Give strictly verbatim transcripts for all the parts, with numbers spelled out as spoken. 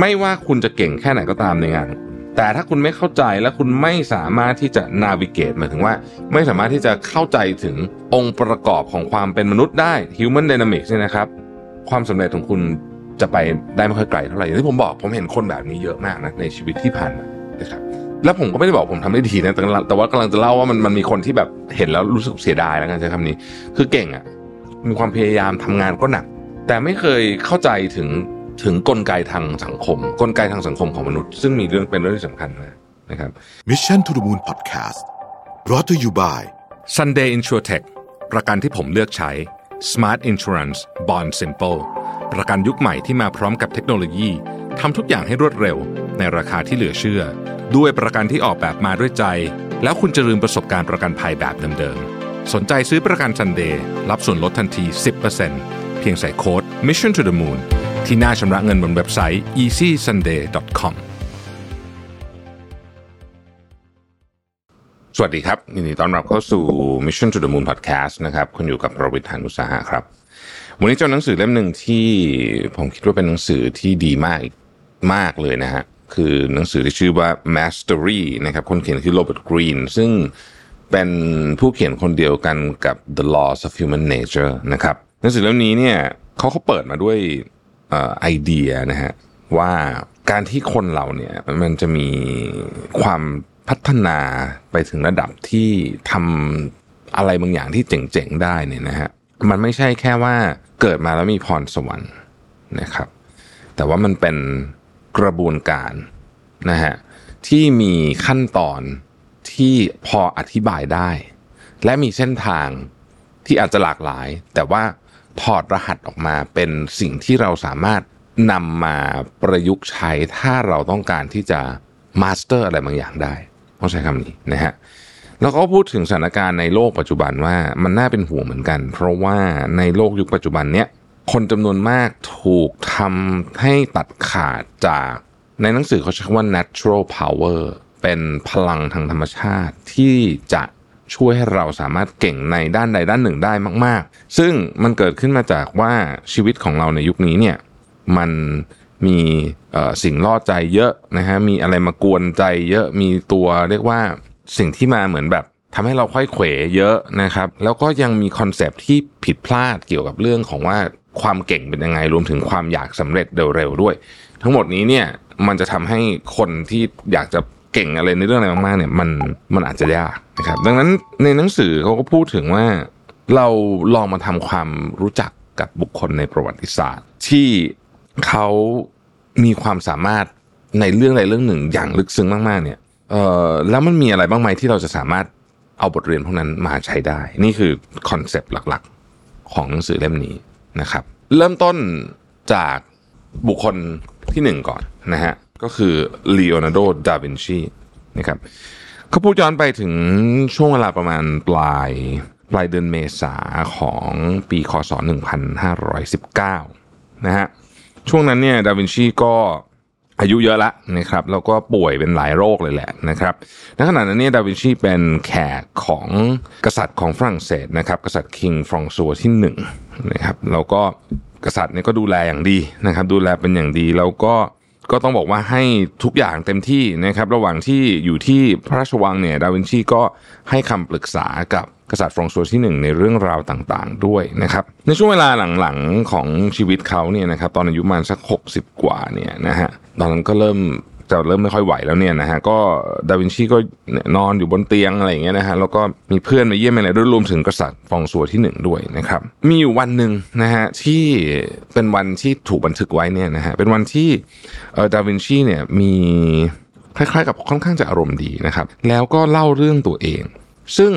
ไม่ว่าคุณจะเก่งแค่ไหนก็ตามในงานแต่ถ้าคุณไม่เข้าใจและคุณไม่สามารถที่จะนาวิเกตหมายถึงว่าไม่สามารถที่จะเข้าใจถึงองค์ประกอบของความเป็นมนุษย์ได้ Human Dynamics เนี่ยนะครับความสำเร็จของคุณจะไปได้ไม่ค่อยไกลเท่าไหร่อย่างที่ผมบอกผมเห็นคนแบบนี้เยอะมากนะในชีวิตที่ผ่านมานะครับแล้วผมก็ไม่ได้บอกผมทำได้ดีนะแต่แต่ว่ากำลังจะเล่าว่ามันมันมีคนที่แบบเห็นแล้วรู้สึกเสียดายแล้วกันใช้คำนี้คือเก่งอ่ะมีความพยายามทำงานก็หนักแต่ไม่เคยเข้าใจถึงถึงกลไกทางสังคมกลไกทางสังคมของมนุษย์ซึ่งมีเรื่องเป็นเรื่องที่สำคัญนะครับ Mission to the Moon Podcast brought to you by Sunday Insurtech ประกันที่ผมเลือกใช้ Smart Insurance Bond Simple ประกันยุคใหม่ที่มาพร้อมกับเทคโนโลยีทำทุกอย่างให้รวดเร็วในราคาที่เหลือเชื่อด้วยประกันที่ออกแบบมาด้วยใจแล้วคุณจะลืมประสบการณ์ประกันภัยแบบเดิมๆสนใจซื้อประกัน Sunday รับส่วนลดทันที สิบเปอร์เซ็นต์ เพียงใส่โค้ด Mission to the Moonที่น่าชำระเงินบนเว็บไซต์ อีซี่ซันเดย์ ดอท คอม สวัสดีครับยินดีต้อนรับเข้าสู่ Mission to the Moon Podcast นะครับคุณอยู่กับประวิทย์ หาญอุตสาหะครับวันนี้เจอหนังสือเล่มหนึ่งที่ผมคิดว่าเป็นหนังสือที่ดีมากมากเลยนะฮะคือหนังสือที่ชื่อว่า Mastery นะครับคนเขียนคือโรเบิร์ต กรีนซึ่งเป็นผู้เขียนคนเดียวกันกับ The Laws of Human Nature นะครับหนังสือเล่มนี้เนี่ยเขาเขาเปิดมาด้วยไอเดียนะฮะว่าการที่คนเราเนี่ยมันจะมีความพัฒนาไปถึงระดับที่ทำอะไรบางอย่างที่เจ๋งๆได้เนี่ยนะฮะมันไม่ใช่แค่ว่าเกิดมาแล้วมีพรสวรรค์นะครับแต่ว่ามันเป็นกระบวนการนะฮะที่มีขั้นตอนที่พออธิบายได้และมีเส้นทางที่อาจจะหลากหลายแต่ว่าถอดรหัสออกมาเป็นสิ่งที่เราสามารถนำมาประยุกต์ใช้ถ้าเราต้องการที่จะมาสเตอร์อะไรบางอย่างได้ต้องใช้คำนี้นะฮะแล้วก็พูดถึงสถานการณ์ในโลกปัจจุบันว่ามันน่าเป็นห่วงเหมือนกันเพราะว่าในโลกยุคปัจจุบันเนี้ยคนจำนวนมากถูกทำให้ตัดขาดจากในหนังสือเขาใช้คำว่า natural power เป็นพลังทางธรรมชาติที่จะช่วยให้เราสามารถเก่งในด้านใดด้านหนึ่งได้มากๆซึ่งมันเกิดขึ้นมาจากว่าชีวิตของเราในยุคนี้เนี่ยมันมีสิ่งล่อใจเยอะนะฮะมีอะไรมากวนใจเยอะมีตัวเรียกว่าสิ่งที่มาเหมือนแบบทำให้เราค่อยเขวเยอะนะครับแล้วก็ยังมีคอนเซปต์ที่ผิดพลาดเกี่ยวกับเรื่องของว่าความเก่งเป็นยังไงรวมถึงความอยากสำเร็จเร็วๆด้วยทั้งหมดนี้เนี่ยมันจะทำให้คนที่อยากจะเก่งอะไรในเรื่องอะไรมากๆเนี่ยมันมันอาจจะยากนะครับดังนั้นในหนังสือเขาก็พูดถึงว่าเราลองมาทำความรู้จักกับบุคคลในประวัติศาสตร์ที่เขามีความสามารถในเรื่องใดเรื่องหนึ่งอย่างลึกซึ้งมากๆเนี่ยเอ่อแล้วมันมีอะไรบ้างไหมที่เราจะสามารถเอาบทเรียนพวกนั้นมาใช้ได้นี่คือคอนเซปต์หลักๆของหนังสือเล่มนี้นะครับเริ่มต้นจากบุคคลที่หนึ่งก่อนนะฮะก็คือลีโอนาร์โด ดาวินชีนะครับเขาพูดย้อนไปถึงช่วงเวลาประมาณปลายปลายเดือนเมษาของปีค.ศ.หนึ่งพันห้าร้อยสิบเก้านะฮะช่วงนั้นเนี่ยดาวินชีก็อายุเยอะละนะครับแล้วก็ป่วยเป็นหลายโรคเลยแหละนะครับณขณะนั้นเนี่ยดาวินชีเป็นแขกของกษัตริย์ของฝรั่งเศสนะครับกษัตริย์คิงฟรองซัวที่หนึ่งนะครับแล้วก็กษัตริย์เนี่ยก็ดูแลอย่างดีนะครับดูแลเป็นอย่างดีแล้วก็ก็ต้องบอกว่าให้ทุกอย่างเต็มที่นะครับระหว่างที่อยู่ที่พระราชวังเนี่ยดาวินชีก็ให้คำปรึกษากับกษัตริย์ฟรองซัวที่หนึ่งในเรื่องราวต่างๆด้วยนะครับในช่วงเวลาหลังๆของชีวิตเขาเนี่ยนะครับตอนอายุประมาณสักหกสิบกว่าเนี่ยนะฮะตอนนั้นก็เริ่มจะเริ่มไม่ค่อยไหวแล้วเนี่ยนะฮะก็ดาวินชีก็นอนอยู่บนเตียงอะไรอย่างเงี้ยนะฮะแล้วก็มีเพื่อนมาเยี่ยมอะไรด้วยรวมถึงกษัตริย์ฟรองซัวที่หนึ่งด้วยนะครับมีอยู่วันนึงนะฮะที่เป็นวันที่ถูกบันทึกไว้เนี่ยนะฮะเป็นวันที่เอ่อดาวินชีเนี่ยมีคล้ายๆกับค่อนข้างจะอารมณ์ดีนะครับแล้วก็เล่าเรื่องตัวเองซึ่ง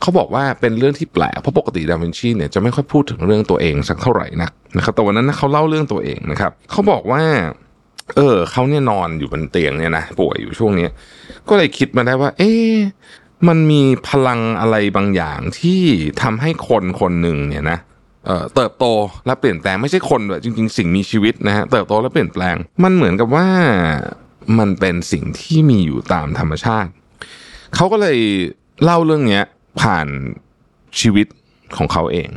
เขาบอกว่าเป็นเรื่องที่แปลกเพราะปกติดาวินชีเนี่ยจะไม่ค่อยพูดถึงเรื่องตัวเองสักเท่าไหร่นักนะครับแต่วันนั้นเขาเล่าเรื่องตัวเองนะครับเขาบอกว่าเออเขาเนี่ยนอนอยู่บนเตียงเนี่ยนะป่วยอยู่ช่วงนี้ก็เลยคิดมาได้ว่าเอ๊ะมันมีพลังอะไรบางอย่างที่ทำให้คนคนหนึ่งเนี่ยนะเอ่อเติบโตและเปลี่ยนแปลงไม่ใช่คนด้วยจริงๆสิ่งมีชีวิตนะฮะเติบโตและเปลี่ยนแปลงมันเหมือนกับว่ามันเป็นสิ่งที่มีอยู่ตามธรรมชาติเขาก็เลยเล่าเรื่องนี้ผ่านชีวิตของเขาเอง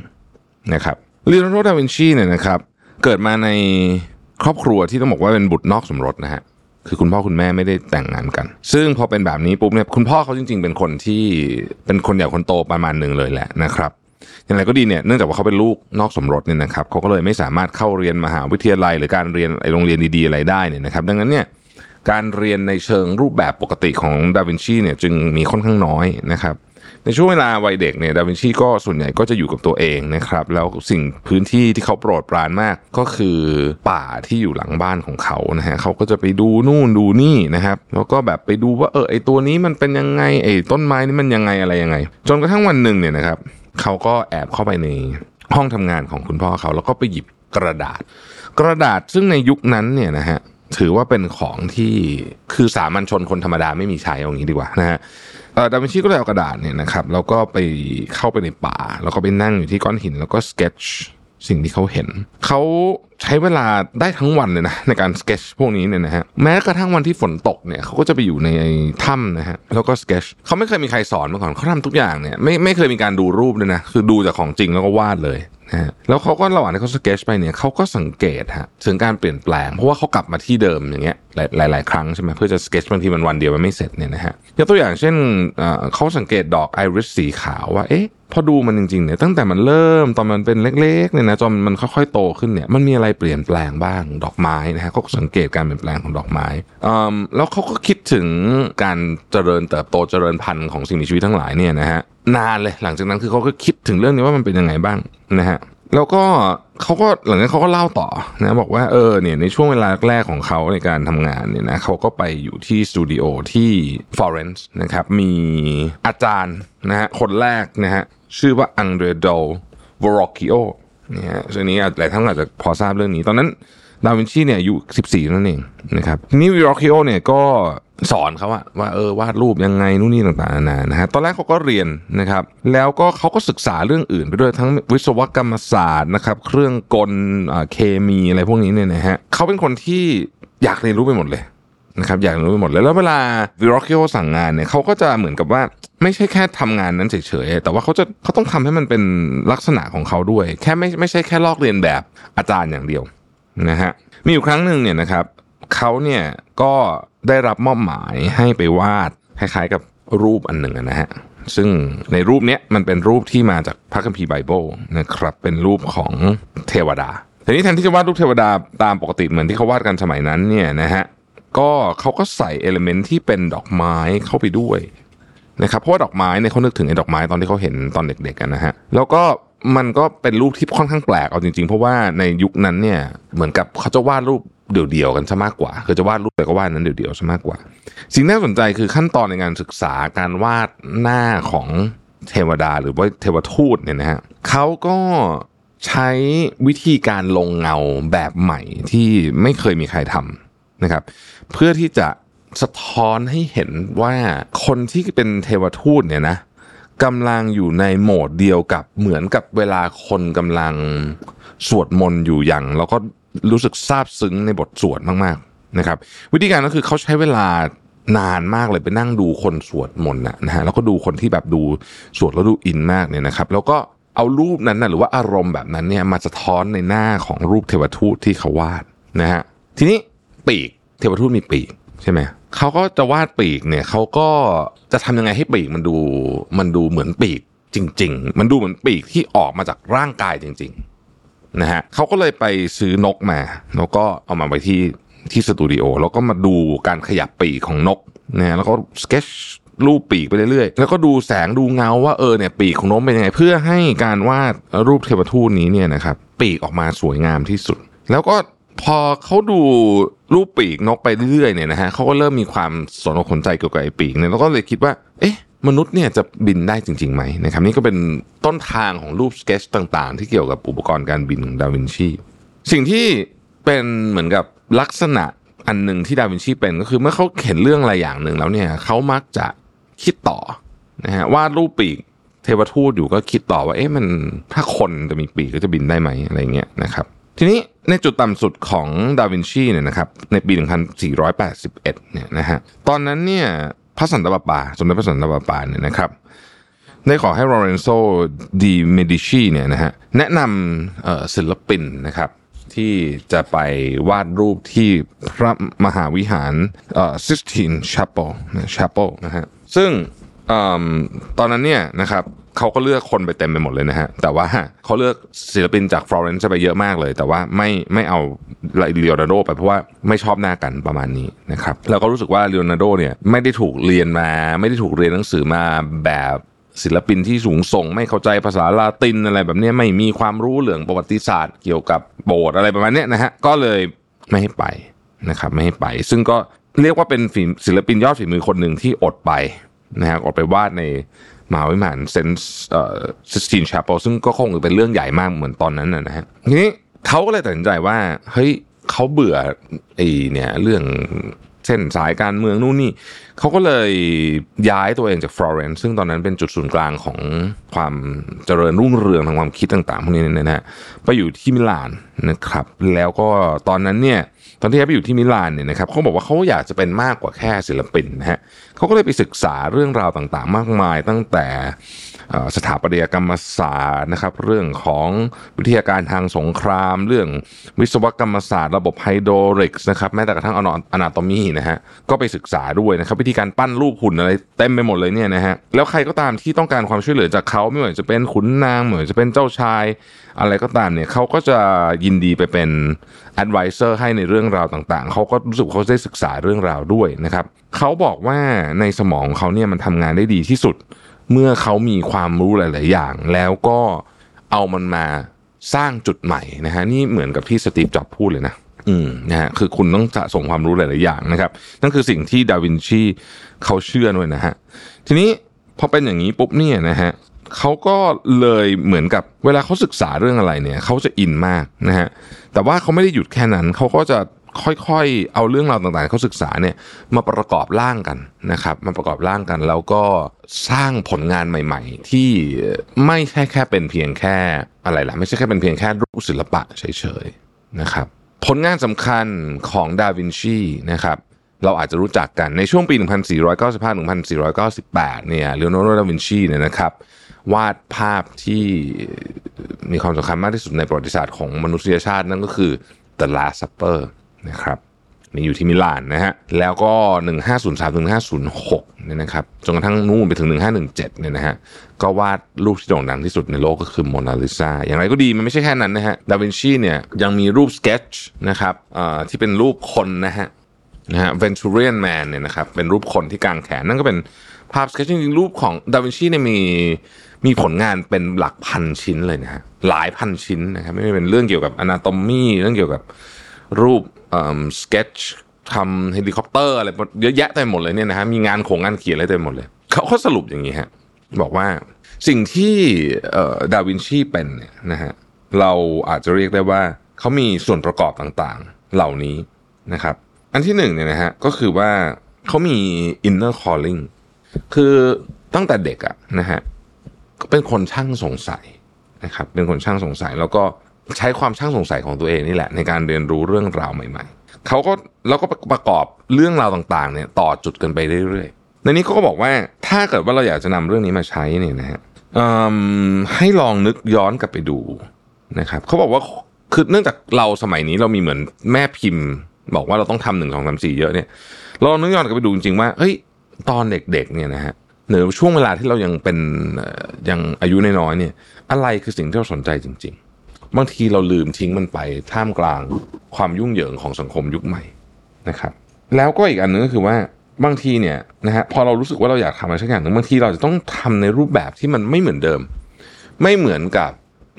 นะครับลีโอนาร์โด ดาวินชีเนี่ยนะครับเกิดมาใน ครอบครัวที่ต้องบอกว่าเป็นบุตรนอกสมรสนะฮะคือคุณพ่อคุณแม่ไม่ได้แต่งงานกันซึ่งพอเป็นแบบนี้ปุ๊บเนี่ยคุณพ่อเขาจริงๆเป็นคนที่เป็นคนใหญ่คนโตประมาณนึงเลยแหละนะครับอย่างไรก็ดีเนี่ยเนื่องจากว่าเขาเป็นลูกนอกสมรสเนี่ยนะครับเขาก็เลยไม่สามารถเข้าเรียนมหาวิทยาลัยหรือการเรียนไอโรงเรียนดีๆอะไรได้เนี่ยนะครับดังนั้นเนี่ยการเรียนในเชิงรูปแบบปกติของดาวินชีเนี่ยจึงมีค่อนข้างน้อยนะครับในช่วงเวลาวัยเด็กเนี่ยดาวินชีก็ส่วนใหญ่ก็จะอยู่กับตัวเองนะครับแล้วสิ่งพื้นที่ที่เขาโปรดปรานมากก็คือป่าที่อยู่หลังบ้านของเขานะฮะเขาก็จะไปดูนู่นดูนี่นะครับแล้วก็แบบไปดูว่าเออไอตัวนี้มันเป็นยังไงไอต้นไม้นี่มันยังไงอะไรยังไงจนกระทั่งวันนึงเนี่ยนะครับเขาก็แอบเข้าไปในห้องทำงานของคุณพ่อเขาแล้วก็ไปหยิบกระดาษกระดาษซึ่งในยุคนั้นเนี่ยนะฮะถือว่าเป็นของที่คือสามัญชนคนธรรมดาไม่มีใช้เอาอย่างนี้ดีกว่านะฮะดาวินชีก็เลยเอากระดาษเนี่ยนะครับแล้วก็ไปเข้าไปในป่าแล้วก็ไปนั่งอยู่ที่ก้อนหินแล้วก็สเก็ตช์สิ่งที่เขาเห็นเขาใช้เวลาได้ทั้งวันเลยนะในการสเก็ตช์พวกนี้เนี่ยนะฮะแม้กระทั่งวันที่ฝนตกเนี่ยเขาก็จะไปอยู่ในถ้ำนะฮะแล้วก็สเก็ตช์เขาไม่เคยมีใครสอนมาก่อนเขาทำทุกอย่างเนี่ยไม่ไม่เคยมีการดูรูปเลยนะคือดูจากของจริงแล้วก็วาดเลยนะฮะแล้วเขาก็ระหว่างที่เขาสเก็ตช์ไปเนี่ยเขาก็สังเกตฮะถึงการเปลี่ยนแปลงเพราะว่าเขากลับมาที่เดิมอย่างเงี้ยหลายๆครั้งใช่ไหมเพื่อจะสเก็ตช์บางทีมันวันเดียวมันไม่เสร็จเนี่ยนะฮะยกตัวอย่างเช่นเขาสังเกตดอกไอริสสีขาวว่าเอ๊ะพอดูมันจริงๆเนี่ยตั้งแต่มันเริ่มตอนมันเป็นเล็กๆเนี่ยนะจนมันค่อยๆโตขึ้นเนี่ยมันมีอะไรเปลี่ยนแปลงบ้างดอกไม้นะฮะเขาสังเกตการเปลี่ยนแปลงของดอกไม้แล้วเขาก็คิดถึงการเจริญเติบโตเจริญพันธุ์ของสิ่งมีชีวิตทั้งหลายเนี่ยนะฮะนานเลยหลังจากนั้นคือเขาก็คิดถึงเรื่องนี้ว่ามันเป็นยังไงบ้างนะฮะแล้วก็เขาก็หลังจากนั้นเขาก็เล่าต่อนะบอกว่าเออเนี่ยในช่วงเวลาแรกของเขาในการทำงานเนี่ยนะเขาก็ไปอยู่ที่สตูดิโอที่ฟลอเรนซ์นะครับมีอาจารย์นะฮะคนแรกนะฮะชื่อว่าอังเดรโดวอร็อกกิโอเนี่ยซึ่งนี้หลายท่านอาจจะพอทราบเรื่องนี้ตอนนั้นดาวินชีเนี่ยอายุสิบสี่นั่นเองนะครับนี่วอร็อกกิโอเนี่ยก็สอนเขาว่าว่าเออวาดรูปยังไงนู่นนี่ต่างๆนานานะฮะตอนแรกเขาก็เรียนนะครับแล้วก็เขาก็ศึกษาเรื่องอื่นไปด้วยทั้งวิศวกรรมศาสตร์นะครับเครื่องกลเคมีอะไรพวกนี้เนี่ยนะฮะเขาเป็นคนที่อยากเรียนรู้ไปหมดเลยนะครับอยากเรียนรู้ไปหมดเลยแล้วเวลาวิร็อกกิโอสั่งงานเนี่ยเขาก็จะเหมือนกับว่าไม่ใช่แค่ทำงานนั้นเฉยๆแต่ว่าเขาจะเขาต้องทำให้มันเป็นลักษณะของเขาด้วยแค่ไม่ไม่ใช่แค่ลอกเรียนแบบอาจารย์อย่างเดียวนะฮะมีอยู่ครั้งนึงเนี่ยนะครับเขาเนี่ยก็ได้รับมอบหมายให้ไปวาดคล้ายๆกับรูปอันหนึ่งนะฮะซึ่งในรูปเนี้ยมันเป็นรูปที่มาจากพระคัมภีร์ไบเบิลนะครับเป็นรูปของเทวดาทีนี้แทนที่จะวาดรูปเทวดาตามปกติเหมือนที่เขาวาดกันสมัยนั้นเนี่ยนะฮะก็เขาก็ใส่เอลิเมนต์ที่เป็นดอกไม้เข้าไปด้วยนะครับเพราะว่าดอกไม้เนี่ยเขานึกถึงไอ้ดอกไม้ตอนที่เขาเห็นตอนเด็กๆกันนะฮะแล้วก็มันก็เป็นรูปที่ค่อนข้างแปลกเอาจริงๆเพราะว่าในยุคนั้นเนี่ยเหมือนกับเขาจะวาดรูปเดี่ยวๆกันซะมากกว่าคือจะวาดรูปแต่ก็วาดนั้นเดี่ยวๆซะมากกว่าสิ่งที่น่าสนใจคือขั้นตอนในการศึกษาการวาดหน้าของเทวดาหรือว่าเทวทูตเนี่ยนะฮะเขาก็ใช้วิธีการลงเงาแบบใหม่ที่ไม่เคยมีใครทำนะครับเพื่อที่จะสะท้อนให้เห็นว่าคนที่เป็นเทวทูตเนี่ยนะกำลังอยู่ในโหมดเดียวกับเหมือนกับเวลาคนกำลังสวดมนต์อยู่อย่างแล้วก็รู้สึกซาบซึ้งในบทสวดมากๆนะครับวิธีการก็คือเขาใช้เวลานานมากเลยไปนั่งดูคนสวดมนต์นะฮะแล้วก็ดูคนที่แบบดูสวดแล้วดูอินมากเนี่ยนะครับแล้วก็เอารูปนั้นนะหรือว่าอารมณ์แบบนั้นเนี่ยมาสะท้อนในหน้าของรูปเทวทูตที่เขาวาดนะฮะทีนี้ปีกเทวทูตมีปีกใช่ไหมเขาก็จะวาดปีกเนี่ยเขาก็จะทำยังไงให้ปีกมันดูมันดูเหมือนปีกจริงๆมันดูเหมือนปีกที่ออกมาจากร่างกายจริงๆนะฮะเขาก็เลยไปซื้อนกมาแล้วก็เอามาไว้ที่ที่สตูดิโอแล้วก็มาดูการขยับปีกของนกนะฮะแล้วก็สเก็ตช์รูปปีกไปเรื่อยๆแล้วก็ดูแสงดูเงาว่าเออเนี่ยปีกของนกเป็นยังไงเพื่อให้การวาดรูปเทวทูตนี้เนี่ยนะครับปีกออกมาสวยงามที่สุดแล้วก็พอเขาดูรูปปีกนกไปเรื่อยๆเนี่ยนะฮะเขาก็เริ่มมีความสนอกสนใจเกี่ยวกับไอ้ปีกเนี่ยแล้วก็เลยคิดว่าเอ๊ะมนุษย์เนี่ยจะบินได้จริงๆไหมนะครับนี่ก็เป็นต้นทางของรูปสเก็ตช์ต่างๆที่เกี่ยวกับอุปกรณ์การบินของดาวินชีสิ่งที่เป็นเหมือนกับลักษณะอันหนึ่งที่ดาวินชีเป็นก็คือเมื่อเขาเห็นเรื่องอะไรอย่างหนึ่งแล้วเนี่ยเขามักจะคิดต่อนะฮะวาดรูปปีกเทวทูตอยู่ก็คิดต่อว่าเอ๊ะมันถ้าคนจะมีปีกก็จะบินได้ไหมอะไรเงี้ยนะครับทีนี้ในจุดต่ำสุดของดาวินชีเนี่ยนะครับในปีหนึ่งพันสี่ร้อยแปดสิบเอ็ดเนี่ยนะฮะตอนนั้นเนี่ยพระสันตะปาปาสมเด็จพระสันตะปาปาเนี่ยนะครับได้ขอให้ลอเรนโซ ดิ เมดิชีเนี่ยนะฮะแนะนำศิลปินนะครับ ที่จะไปวาดรูปที่พระมหาวิหารเอ่อ Sistine Chapel Chapel นะฮะซึ่งตอนนั้นเนี่ยนะครับเขาก็เลือกคนไปเต็มไปหมดเลยนะฮะแต่ว่าเขาเลือกศิลปินจากฟลอเรนซ์ไปเยอะมากเลยแต่ว่าไม่ไม่เอาเลโอนาร์โดไปเพราะว่าไม่ชอบหน้ากันประมาณนี้นะครับแล้วก็รู้สึกว่าเลโอนาร์โดเนี่ยไม่ได้ถูกเรียนมาไม่ได้ถูกเรียนหนังสือมาแบบศิลปินที่สูงส่งไม่เข้าใจภาษาลาตินอะไรแบบนี้ไม่มีความรู้เรื่องประวัติศาสตร์เกี่ยวกับโบสถ์อะไรประมาณนี้นะฮะก็เลยไม่ให้ไปนะครับไม่ให้ไปซึ่งก็เรียกว่าเป็นศิลปินยอดฝีมือคนนึงที่อดไปนะฮะอดไปวาดในมหาวิหารเซนต์เอ่อซิสตีนแชเปิลซึ่งก็คงเป็นเรื่องใหญ่มากเหมือนตอนนั้นนะฮะทีนี้เขาก็เลยตัดสินใจว่าเฮ้ยเขาเบื่อไอ้เนี่ยเรื่องเส้นสายการเมืองนู่นนี่เขาก็เลยย้ายตัวเองจากฟลอเรนซ์ซึ่งตอนนั้นเป็นจุดศูนย์กลางของความเจริญรุ่งเรืองทางความคิดต่างๆพวกนี้นะฮะไปอยู่ที่มิลานนะครับแล้วก็ตอนนั้นเนี่ยตอนที่เขาไปอยู่ที่มิลานเนี่ยนะครับเขาบอกว่าเขาอยากจะเป็นมากกว่าแค่ศิลปินนะฮะเขาก็เลยไปศึกษาเรื่องราวต่างๆมากมายตั้งแต่สถาปัตยกรรมศาสตร์นะครับเรื่องของวิทยาการทางสงครามเรื่องวิศวกรรมศาสตร์ระบบไฮดรอลิกส์นะครับแม้แต่กระทั่งอนาโตมีนะฮะก็ไปศึกษาด้วยนะครับวิธีการปั้นรูปหุ่นอะไรเต็มไปหมดเลยเนี่ยนะฮะแล้วใครก็ตามที่ต้องการความช่วยเหลือจากเขาไม่ว่าจะเป็นขุนนางไม่ว่าจะเป็นเจ้าชายอะไรก็ตามเนี่ยเขาก็จะยินดีไปเป็น advisor ให้ในเรื่องราวต่างๆเขาก็รู้สึกเขาได้ศึกษาเรื่องราวด้วยนะครับเขาบอกว่าในสมองเขาเนี่ยมันทำงานได้ดีที่สุดเมื่อเขามีความรู้หลายๆอย่างแล้วก็เอามันมาสร้างจุดใหม่นะฮะนี่เหมือนกับที่สตีฟจ็อบส์พูดเลยนะอืมนะฮะคือคุณต้องสะสมความรู้หลายๆอย่างนะครับนั่นคือสิ่งที่ดาวินชีเขาเชื่อด้วยนะฮะทีนี้พอเป็นอย่างนี้ปุ๊บเนี่ยนะฮะเขาก็เลยเหมือนกับเวลาเขาศึกษาเรื่องอะไรเนี่ยเขาจะอินมากนะฮะแต่ว่าเขาไม่ได้หยุดแค่นั้นเขาก็จะค่อยๆเอาเรื่องราวต่างๆเขาศึกษาเนี่ยมาประกอบร่างกันนะครับมาประกอบร่างกันแล้วก็สร้างผลงานใหม่ๆที่ไม่ใช่แค่เป็นเพียงแค่อะไรล่ะไม่ใช่แค่เป็นเพียงแค่รูปศิลปะเฉยๆนะครับผลงานสำคัญของดาวินชีนะครับเราอาจจะรู้จักกันในช่วงปี หนึ่งพันสี่ร้อยเก้าสิบห้าถึงหนึ่งพันสี่ร้อยเก้าสิบแปด เนี่ยเลโอนาร์โด ดาวินชีเนี่ยนะครับวาดภาพที่มีความสำคัญมากที่สุดในประวัติศาสตร์ของมนุษยชาตินั่นก็คือ The Last Supper นะครับนี่อยู่ที่มิลานนะฮะแล้วก็ หนึ่งพันห้าร้อยสามถึงหนึ่งพันห้าร้อยหก เนี่ยนะครับจนกระทั่งนู่นไปถึง หนึ่งพันห้าร้อยสิบเจ็ด เนี่ยนะฮะก็วาดรูปที่โด่งดังที่สุดในโลกก็คือโมนาลิซาอย่างไรก็ดีมันไม่ใช่แค่นั้นนะฮะดาวินชีเนี่ยยังมีรูปสเก็ตช์นะครับที่เป็นรูปคนนะฮะนะฮะ Venturian Man เนี่ยนะครับเป็นรูปคนที่กางแขนนั่นก็เป็นภาพสเก็ตช์จริงๆรูปของดาวินชีเนี่ยมีมีผลงานเป็นหลักพันชิ้นเลยนะฮะหลายพันชิ้นนะครับไม่ได้เป็นเรื่องเกี่ยวกับอนาโตมีเรื่องเกี่ยวกับรูปสเก็ตช์ทำเฮลิคอปเตอร์อะไรเยอะแยะเต็มหมดเลยเนี่ยนะฮะมีงานโขงงานเขียนอะไรเต็มหมดเลยเขาก็สรุปอย่างนี้ฮะบอกว่าสิ่งที่ดาวินชีเป็นเนี่ยนะฮะเราอาจจะเรียกได้ว่าเขามีส่วนประกอบต่างๆเหล่านี้นะครับอันที่หนึ่งเนี่ยนะฮะก็คือว่าเขามี inner calling คือตั้งแต่เด็กอะนะฮะเป็นคนช่างสงสัยนะครับเป็นคนช่างสงสัยแล้วก็ใช้ความช่างสงสัยของตัวเองนี่แหละในการเรียนรู้เรื่องราวใหม่ๆเขาก็แล้วก็ประกอบเรื่องราวต่างๆเนี่ยต่อจุดกันไปเรื่อยๆในนี้เขาก็บอกว่าถ้าเกิดว่าเราอยากจะนำเรื่องนี้มาใช้เนี่ยนะฮะให้ลองนึกย้อนกลับไปดูนะครับเขาบอกว่าคือเนื่องจากเราสมัยนี้เรามีเหมือนแม่พิมพ์บอกว่าเราต้องทำหนึ่งสองสามสี่เยอะเนี่ยเรานึกย้อนกลับไปดูจริงๆว่าเฮ้ยตอนเด็กๆเนี่ยนะฮะหรือช่วงเวลาที่เรายังเป็นยังอายุน้อยๆเนี่ยอะไรคือสิ่งที่เราสนใจจริงๆบางทีเราลืมทิ้งมันไปท่ามกลางความยุ่งเหยิงของสังคมยุคใหม่นะครับแล้วก็อีกอันนึงก็คือว่าบางทีเนี่ยนะฮะพอเรารู้สึกว่าเราอยากทำอะไรสักอย่างนึงบางทีเราจะต้องทำในรูปแบบที่มันไม่เหมือนเดิมไม่เหมือนกับ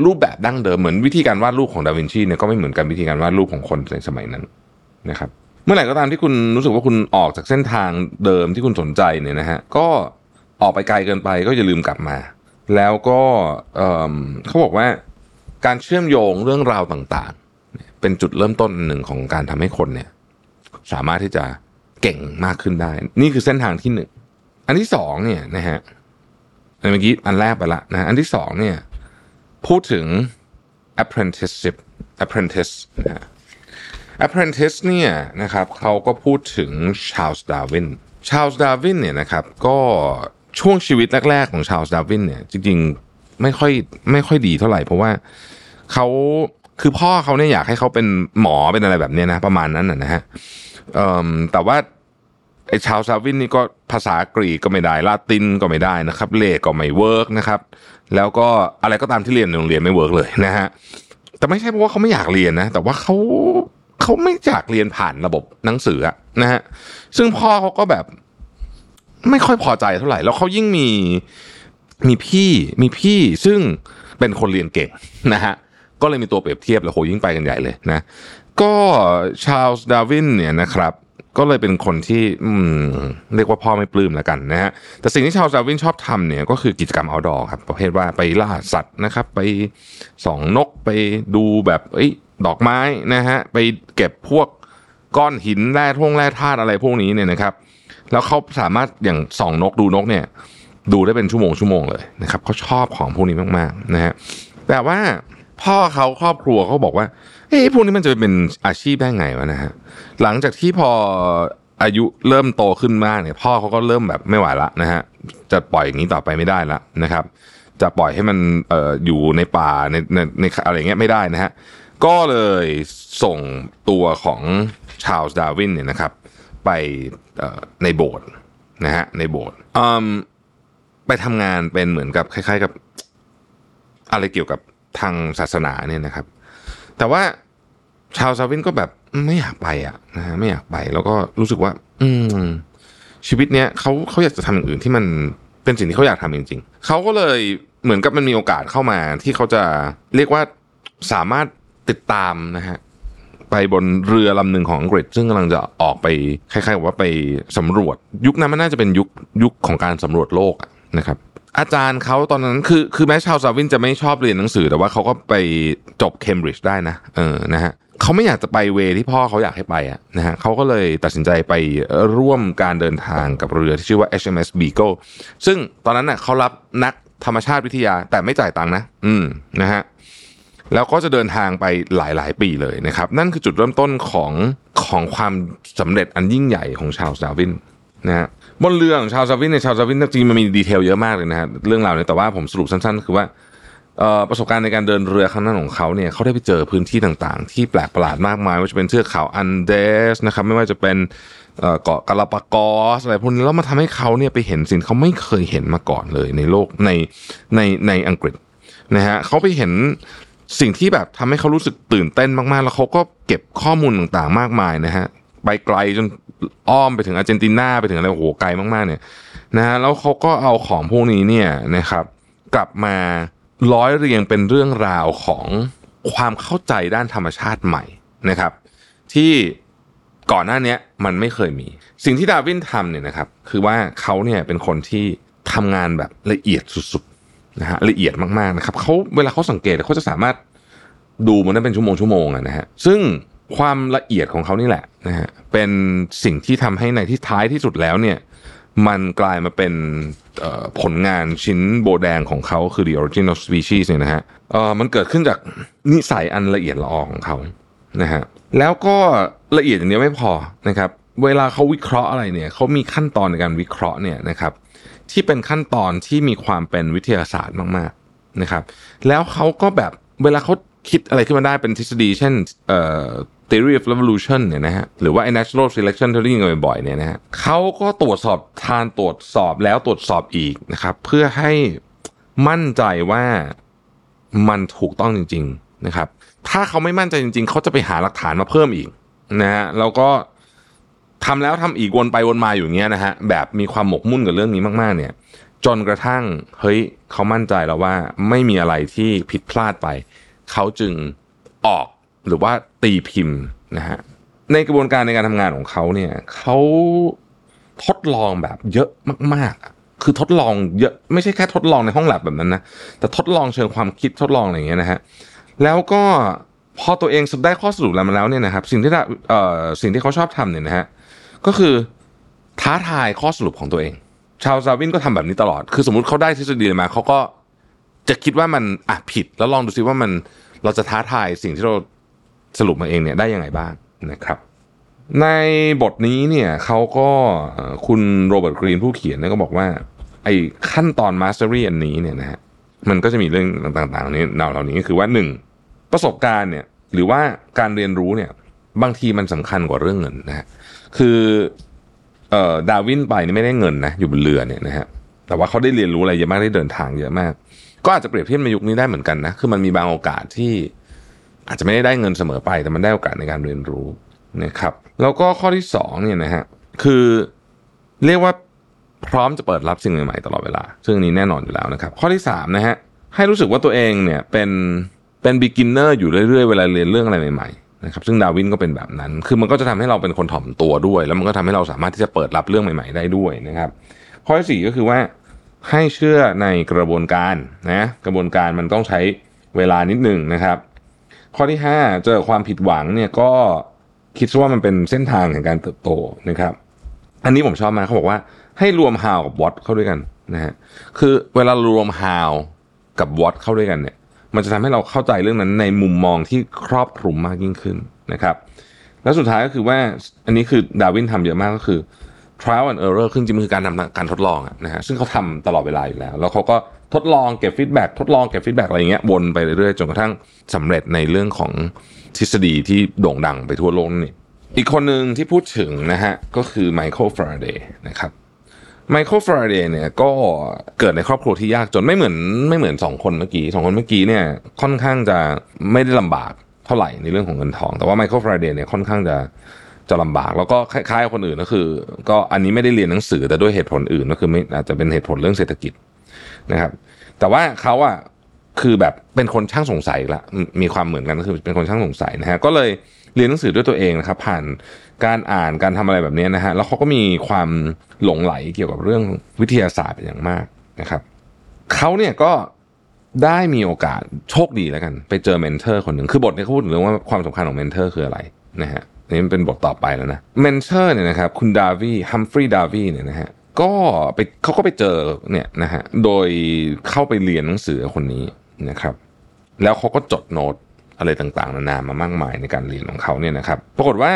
รูปแบบดั้งเดิมเหมือนวิธีการวาดรูปของดาวินชีเนี่ยก็ไม่เหมือนกับวิธีการวาดรูปของคนในสมัยนั้นนะครับเมื่อไหร่ก็ตามที่คุณรู้สึกว่าคุณออกจากเส้นทางเดิมที่คุณสนใจเนี่ยนะฮะก็ออกไปไกลเกินไปก็อย่าลืมกลับมาแล้วก็เอ่อเขาบอกว่าการเชื่อมโยงเรื่องราวต่างๆเป็นจุดเริ่มต้นหนึ่งของการทำให้คนเนี่ยสามารถที่จะเก่งมากขึ้นได้นี่คือเส้นทางที่หนึ่งอันที่สองเนี่ยนะฮะเมื่อกี้อันแรกไปละนะอันที่สองเนี่ยพูดถึง apprenticeship apprentice นะฮะApprentice เนี่ยนะครับเขาก็พูดถึงชาร์ลส์ดาร์วินชาร์ลส์ดาร์วินเนี่ยนะครับก็ช่วงชีวิตแรกๆของชาร์ลส์ดาร์วินเนี่ยจริงๆไม่ค่อยไม่ค่อยดีเท่าไหร่เพราะว่าเขา คือพ่อเขาเนี่ยอยากให้เขาเป็นหมอเป็นอะไรแบบนี้นะประมาณนั้นนะฮะแต่ว่าไอ้ชาวซาวินนี่ก็ภาษากรีกก็ไม่ได้ลาตินก็ไม่ได้นะครับเลขก็ไม่เวิร์กนะครับแล้วก็อะไรก็ตามที่เรียนโรงเรียนไม่เวิร์กเลยนะฮะแต่ไม่ใช่เพราะว่าเขาไม่อยากเรียนนะแต่ว่าเขาเขาไม่อยากเรียนผ่านระบบหนังสือนะฮะซึ่งพ่อเขาก็แบบไม่ค่อยพอใจเท่าไหร่แล้วเขายิ่งมีมีพี่มีพี่ซึ่งเป็นคนเรียนเก่งนะฮะก็เลยมีตัวเปรียบเทียบแล้วโหยิ่งไปกันใหญ่เลยนะก็ชาร์ลส์ดาร์วินเนี่ยนะครับก็เลยเป็นคนที่เรียกว่าพ่อไม่ปลื้มแล้วกันนะฮะแต่สิ่งที่ชาวดาร์วินชอบทำเนี่ยก็คือกิจกรรมเอาท์ดอร์ครับประเภทว่าไปล่าสัตว์นะครับไปส่องนกไปดูแบบเอ้ยดอกไม้นะฮะไปเก็บพวกก้อนหินแร่ท่งแร่ธาตุอะไรพวกนี้เนี่ยนะครับแล้วเขาสามารถอย่างส่องนกดูนกเนี่ยดูได้เป็นชั่วโมงชั่วโมงเลยนะครับเขาชอบของพวกนี้มากๆนะฮะแต่ว่าพ่อเขาครอบครัวเขาบอกว่าเฮ้ยพวกนี้มันจะเป็นอาชีพได้ไงวะนะฮะหลังจากที่พออายุเริ่มโตขึ้นมากเนี่ยพ่อเขาก็เริ่มแบบไม่ไหวละนะฮะจะปล่อยอย่างนี้ต่อไปไม่ได้ละนะครับจะปล่อยให้มันเอ่ออยู่ในป่าในในในอะไรเงี้ยไม่ได้นะฮะก็เลยส่งตัวของชาร์ลส์ดาร์วินเนี่ยนะครับไปเอ่อในโบสถ์นะฮะในโบสถ์อืมไปทำงานเป็นเหมือนกับคล้ายๆกับอะไรเกี่ยวกับทางศาสนาเนี่ยนะครับแต่ว่าชาวซาวินก็แบบไม่อยากไปอ่ะนะฮะไม่อยากไปแล้วก็รู้สึกว่าอืมชีวิตเนี้ยเขาเขาอยากจะทำอย่างอื่นที่มันเป็นสิ่งที่เขาอยากทำจริงๆเขาก็เลยเหมือนกับมันมีโอกาสเข้ามาที่เขาจะเรียกว่าสามารถติดตามนะฮะไปบนเรือลำหนึ่งของอังกฤษซึ่งกำลังจะออกไปคล้ายๆกับว่าไปสำรวจยุคนั้นมันน่าจะเป็นยุคยุคของการสำรวจโลกนะครับอาจารย์เขาตอนนั้นคือคือแม้ชาวซาวินจะไม่ชอบเรียนหนังสือแต่ว่าเขาก็ไปจบเคมบริดจ์ได้นะเออนะฮะเขาไม่อยากจะไปเวที่พ่อเขาอยากให้ไปอ่ะนะฮะเขาก็เลยตัดสินใจไปร่วมการเดินทางกับเรือที่ชื่อว่า เอช เอ็ม เอส Beagle ซึ่งตอนนั้นน่ะเขารับนักธรรมชาติวิทยาแต่ไม่จ่ายตังค์นะอืมนะฮะแล้วก็จะเดินทางไปหลายๆปีเลยนะครับนั่นคือจุดเริ่มต้นของของความสำเร็จอันยิ่งใหญ่ของชาวซาวินนะฮะบนเรือของชาวซาวินเนี่ยชาวซาวินจริงๆมันมีดีเทลเยอะมากเลยนะฮะเรื่องราวเนี่ยแต่ว่าผมสรุปสั้นๆคือว่าประสบการณ์ในการเดินเรือครั้งนั้นของเขาเนี่ยเขาได้ไปเจอพื้นที่ต่างๆที่แปลกประหลาดมากมายว่าจะเป็นเทือกเขาอันเดสนะครับไม่ว่าจะเป็นเกาะกาลาปากอสอะไรพวกนี้แล้วมาทำให้เขาเนี่ยไปเห็นสิ่งเขาไม่เคยเห็นมาก่อนเลยในโลกในในในอังกฤษนะฮะเขาไปเห็นสิ่งที่แบบทำให้เขารู้สึกตื่นเต้นมากๆแล้วเขาก็เก็บข้อมูลต่างๆมากมายนะฮะไปไกลจนอ้อมไปถึงอาร์เจนตินาไปถึงอะไรโอ้โหไกลมากๆเนี่ยนะฮะแล้วเขาก็เอาของพวกนี้เนี่ยนะครับกลับมาร้อยเรียงเป็นเรื่องราวของความเข้าใจด้านธรรมชาติใหม่นะครับที่ก่อนหน้านี้มันไม่เคยมีสิ่งที่ดาร์วินทำเนี่ยนะครับคือว่าเขาเนี่ยเป็นคนที่ทำงานแบบละเอียดสุดๆนะฮะละเอียดมากๆนะครับเขาเวลาเขาสังเกตเขาจะสามารถดูมันได้เป็นชั่วโมงชั่วโมงนะฮะซึ่งความละเอียดของเขานี่แหละนะฮะเป็นสิ่งที่ทำให้ในที่ท้ายที่สุดแล้วเนี่ยมันกลายมาเป็นผลงานชิ้นโบแดงของเขาคือ The Origin of Species เนี่ยนะฮะมันเกิดขึ้นจากนิสัยอันละเอียดละออของเขานะฮะแล้วก็ละเอียดอย่างนี้ไม่พอนะครับเวลาเขาวิเคราะห์อะไรเนี่ยเขามีขั้นตอนในการวิเคราะห์เนี่ยนะครับที่เป็นขั้นตอนที่มีความเป็นวิทยาศาสตร์มากๆนะครับแล้วเขาก็แบบเวลาเขาคิดอะไรขึ้นมาได้เป็นทฤษฎีเช่นเอ่อ theory of evolution เนี่ยนะฮะหรือว่า natural selection ที่ได้ยินบ่อยๆเนี่ยนะฮะเขาก็ตรวจสอบทานตรวจสอบแล้วตรวจสอบอีกนะครับเพื่อให้มั่นใจว่ามันถูกต้องจริงๆนะครับถ้าเขาไม่มั่นใจจริงๆเขาจะไปหาหลักฐานมาเพิ่มอีกนะฮะแล้วก็ทำแล้วทำอีกวนไปวนมาอยู่อย่างเงี้ยนะฮะแบบมีความหมกมุ่นกับเรื่องนี้มากๆเนี่ยจนกระทั่งเฮ้ยเขามั่นใจแล้วว่าไม่มีอะไรที่ผิดพลาดไปเขาจึงออกหรือว่าตีพิมพ์นะฮะในกระบวนการในการทำงานของเขาเนี่ยเขาทดลองแบบเยอะมากๆคือทดลองเยอะไม่ใช่แค่ทดลองในห้องแลบแบบนั้นนะแต่ทดลองเชิงความคิดทดลองอะไรอย่างเงี้ยนะฮะแล้วก็พอตัวเองได้ข้อสรุปแล้วมาแล้วเนี่ยนะครับสิ่งที่เอ่อสิ่งที่เขาชอบทำเนี่ยนะฮะก็คือท้าทายข้อสรุปของตัวเองชาวซาวินก็ทำแบบนี้ตลอดคือสมมุติเขาได้ทฤษฎีมาเขาก็จะคิดว่ามันอ่ะผิดแล้วลองดูซิว่ามันเราจะท้าทายสิ่งที่เราสรุปมาเองเนี่ยได้ยังไงบ้างนะครับในบทนี้เนี่ยเขาก็คุณโรเบิร์ตกรีนผู้เขียนเนี่ยก็บอกว่าไอ้ขั้นตอน Mastery อันนี้เนี่ยนะฮะมันก็จะมีเรื่องต่างๆนี้เหล่านี้ก็คือว่าหนึ่งประสบการณ์เนี่ย หรือว่าการเรียนรู้เนี่ยบางทีมันสำคัญกว่าเรื่องเงินนะฮะคือเอ่อดาวินไปนี่ไม่ได้เงินนะอยู่บนเรือเนี่ยนะฮะแต่ว่าเขาได้เรียนรู้อะไรเยอะมากได้เดินทางเยอะมากก็อาจจะเปรียบเทียบในยุคนี้ได้เหมือนกันนะคือมันมีบางโอกาสที่อาจจะไม่ได้ได้เงินเสมอไปแต่มันได้โอกาสในการเรียนรู้นะครับแล้วก็ข้อที่สองเนี่ยนะฮะคือเรียกว่าพร้อมจะเปิดรับสิ่งใหม่ๆตลอดเวลาซึ่งนี้แน่นอนอยู่แล้วนะครับข้อที่สามนะฮะให้รู้สึกว่าตัวเองเนี่ยเป็นเป็น beginner อยู่เรื่อยๆเวลาเรียนเรื่องอะไรใหม่ๆนะครับซึ่งดาวินก็เป็นแบบนั้นคือมันก็จะทำให้เราเป็นคนถ่อมตัวด้วยแล้วมันก็ทำให้เราสามารถที่จะเปิดรับเรื่องใหม่ๆได้ด้วยนะครับข้อที่สี่ก็คือว่าให้เชื่อในกระบวนการนะกระบวนการมันต้องใช้เวลานิดนึงนะครับข้อที่ห้าเจอความผิดหวังเนี่ยก็คิดว่ามันเป็นเส้นทางแห่งการเติบโตนะครับอันนี้ผมชอบมากเขาบอกว่าให้รวม how กับ what เข้าด้วยกันนะฮะคือเวลารวม how กับ what เข้าด้วยกันเนี่ยมันจะทำให้เราเข้าใจเรื่องนั้นในมุมมองที่ครอบคลุมมากยิ่งขึ้นนะครับและสุดท้ายก็คือว่าอันนี้คือดาวินทำเยอะมากก็คือ trial and error คือจริงๆมันคือการทำการทดลองนะฮะซึ่งเขาทำตลอดเวลาอยู่แล้วแล้วเขาก็ทดลองเก็บฟีดแบ็กทดลองเก็บฟีดแบ็กอะไรอย่างเงี้ยวนไปเรื่อยๆจนกระทั่งสำเร็จในเรื่องของทฤษฎีที่โด่งดังไปทั่วโลกนี่อีกคนหนึ่งที่พูดถึงนะฮะก็คือไมเคิลฟาราเดย์นะครับไมเคิลฟาราเดย์เนี่ยก็เกิดในครอบครัวที่ยากจนไม่เหมือนไม่เหมือนสองคนเมื่อกี้สองคนเมื่อกี้เนี่ยค่อนข้างจะไม่ได้ลำบากเท่าไหร่ในเรื่องของเงินทองแต่ว่าไมเคิลฟาราเดย์เนี่ยค่อนข้างจะจะลำบากแล้วก็คล้ายๆคนอื่นก็คือก็อันนี้ไม่ได้เรียนหนังสือแต่ด้วยเหตุผลอื่นก็คือไม่อาจจะเป็นเหตุผลเรื่องเศรษฐกิจนะครับแต่ว่าเขาอะคือแบบเป็นคนช่างสงสัยละมีความเหมือนกันก็คือเป็นคนช่างสงสัยนะฮะก็เลยเรียนหนังสือด้วยตัวเองนะครับผ่านการอ่านการทำอะไรแบบนี้นะฮะแล้วเขาก็มีความหลงไหลเกี่ยวกับเรื่องวิทยาศาสตร์เป็นอย่างมากนะครับเขาเนี่ยก็ได้มีโอกาสโชคดีแล้วกันไปเจอเมนเทอร์คนหนึ่งคือบทนี้เขาพูดถึงเรื่องว่าความสำคัญของเมนเทอร์คืออะไรนะฮะนี่มันเป็นบทต่อไปแล้วนะเมนเทอร์เนี่ยนะครับคุณดาวีฮัมฟรีย์ดาวีเนี่ยนะฮะก็ไปเขาก็ไปเจอเนี่ยนะฮะโดยเข้าไปเรียนหนังสือคนนี้นะครับแล้วเขาก็จดโน้ตอะไรต่างๆนานามามากมายในการเรียนของเขาเนี่ยนะครับปรากฏว่า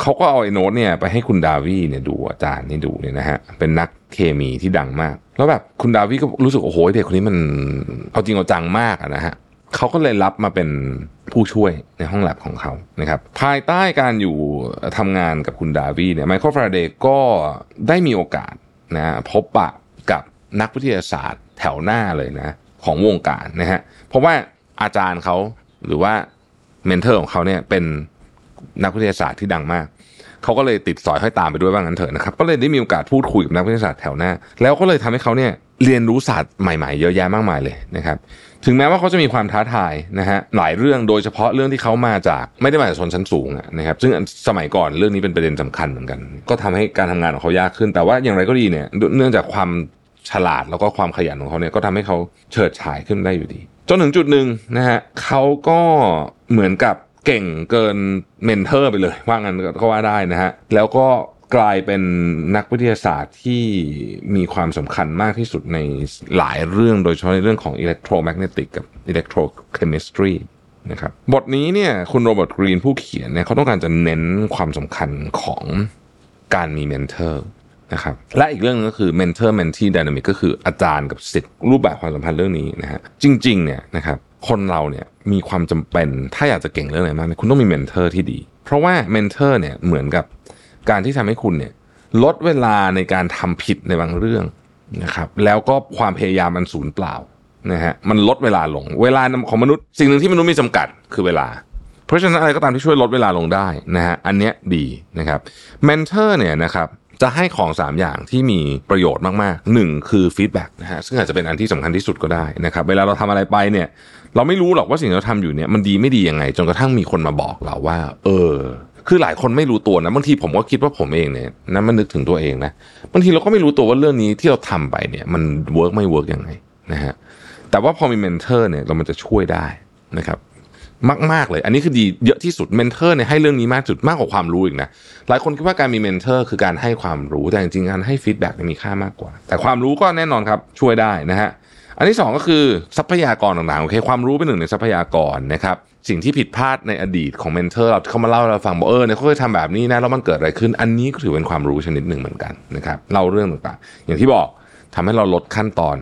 เขาก็เอาไอ้โน้ตเนี่ยไปให้คุณดาวีเนี่ยดูอาจารย์นี่ดูเนี่ยนะฮะเป็นนักเคมีที่ดังมากแล้วแบบคุณดาวีก็รู้สึกโอ้โหเด็กคนนี้มันเอาจริงเอาจังมากนะฮะเขาก็เลยรับมาเป็นผู้ช่วยในห้องแลบของเขานะครับภายใต้การอยู่ทำงานกับคุณดาวีเนี่ยไมเคิลฟาราเดย์ก็ได้มีโอกาสนะพบปะกับนักวิทยาศาสตร์แถวหน้าเลยนะของวงการนะฮะเพราะว่าอาจารย์เขาหรือว่าเมนเทอร์ของเขาเนี่ยเป็นนักวิทยาศาสตร์ที่ดังมากเขาก็เลยติดสอยห้อยตามไปด้วยว่างั้นเถอะนะครับก็เลยได้มีโอกาสพูดคุยกับนักวิทยาศาสตร์แถวหน้าแล้วก็เลยทำให้เขาเนี่ยเรียนรู้ศาสตร์ใหม่ๆเยอะแยะมากมายเลยนะครับถึงแม้ว่าเขาจะมีความท้าทายนะฮะหลายเรื่องโดยเฉพาะเรื่องที่เขามาจากไม่ได้มาจากชนชั้นสูงนะครับซึ่งสมัยก่อนเรื่องนี้เป็นประเด็นสำคัญเหมือนกันก็ทำให้การทำงานของเขายากขึ้นแต่ว่าอย่างไรก็ดีเนี่ยเนื่องจากความฉลาดแล้วก็ความขยันของเขาเนี่ยก็ทำให้เขาเฉิดฉายขึ้นได้อยู่ดีจนถึงจุดหนึ่งนะฮะเขาก็เหมือนกับเก่งเกินเมนเทอร์ไปเลยว่างั้นก็ว่าได้นะฮะแล้วก็กลายเป็นนักวิทยาศาสตร์ที่มีความสำคัญมากที่สุดในหลายเรื่องโดยเฉพาะในเรื่องของอิเล็กโทรแมกเนติกกับอิเล็กโทรเคมิสตรีนะครับบทนี้เนี่ยคุณโรเบิร์ตกรีนผู้เขียนเนี่ยเขาต้องการจะเน้นความสำคัญของการมีเมนเทอร์นะครับและอีกเรื่องนึงก็คือ mentor mentee dynamic ก็คืออาจารย์กับศิษย์รูปแบบความสัมพันธ์เรื่องนี้นะฮะจริงๆเนี่ยนะครับคนเราเนี่ยมีความจำเป็นถ้าอยากจะเก่งเรื่องอะไรมากคุณต้องมี mentor ที่ดีเพราะว่า mentor เนี่ยเหมือนกับการที่ทำให้คุณเนี่ยลดเวลาในการทำผิดในบางเรื่องนะครับแล้วก็ความพยายามมันสูญเปล่านะฮะมันลดเวลาลงเวลาของมนุษย์สิ่งหนึ่งที่มนุษย์มีจำกัดคือเวลาเพราะฉะนั้นอะไรก็ตามที่ช่วยลดเวลาลงได้นะฮะอันเนี้ยดีนะครับ mentor เนี่ยนะครับจะให้ของสามอย่างที่มีประโยชน์มากๆหนึ่งคือฟีดแบคนะฮะซึ่งอาจจะเป็นอันที่สำคัญที่สุดก็ได้นะครับเวลาเราทำอะไรไปเนี่ยเราไม่รู้หรอกว่าสิ่งที่เราทำอยู่เนี่ยมันดีไม่ดียังไงจนกระทั่งมีคนมาบอกเราว่าเออคือหลายคนไม่รู้ตัวนะบางทีผมก็คิดว่าผมเองเนี่ยนะมันนึกถึงตัวเองนะบางทีเราก็ไม่รู้ตัวว่าเรื่องนี้ที่เราทำไปเนี่ยมันเวิร์กไม่เวิร์กยังไงนะฮะแต่ว่าพอมีเมนเทอร์เนี่ยเรามันจะช่วยได้นะครับมากๆเลยอันนี้คือดีเยอะที่สุดเมนเทอร์เนี่ยให้เรื่องนี้มากสุดมากกว่าความรู้อีกนะหลายคนคิดว่าการมีเมนเทอร์คือการให้ความรู้แต่จริงๆการให้ฟีดแบ็กมีค่ามากกว่าแต่ความรู้ก็แน่นอนครับช่วยได้นะฮะอันที่สองก็คือทรัพยากรต่างๆโอเคความรู้เป็นหนึ่งในทรัพยากรนะครับสิ่งที่ผิดพลาดในอดีตของเมนเทอร์เราเขามาเล่าเราฟังบอกเออเนี่ยเขาเคยทำแบบนี้นะแล้วมันเกิดอะไรขึ้นอันนี้ก็ถือเป็นความรู้ชนิดหนึ่งเหมือนกันนะครับเล่าเรื่องต่างๆอย่างที่บอกทำให้เราลดขั้นตอน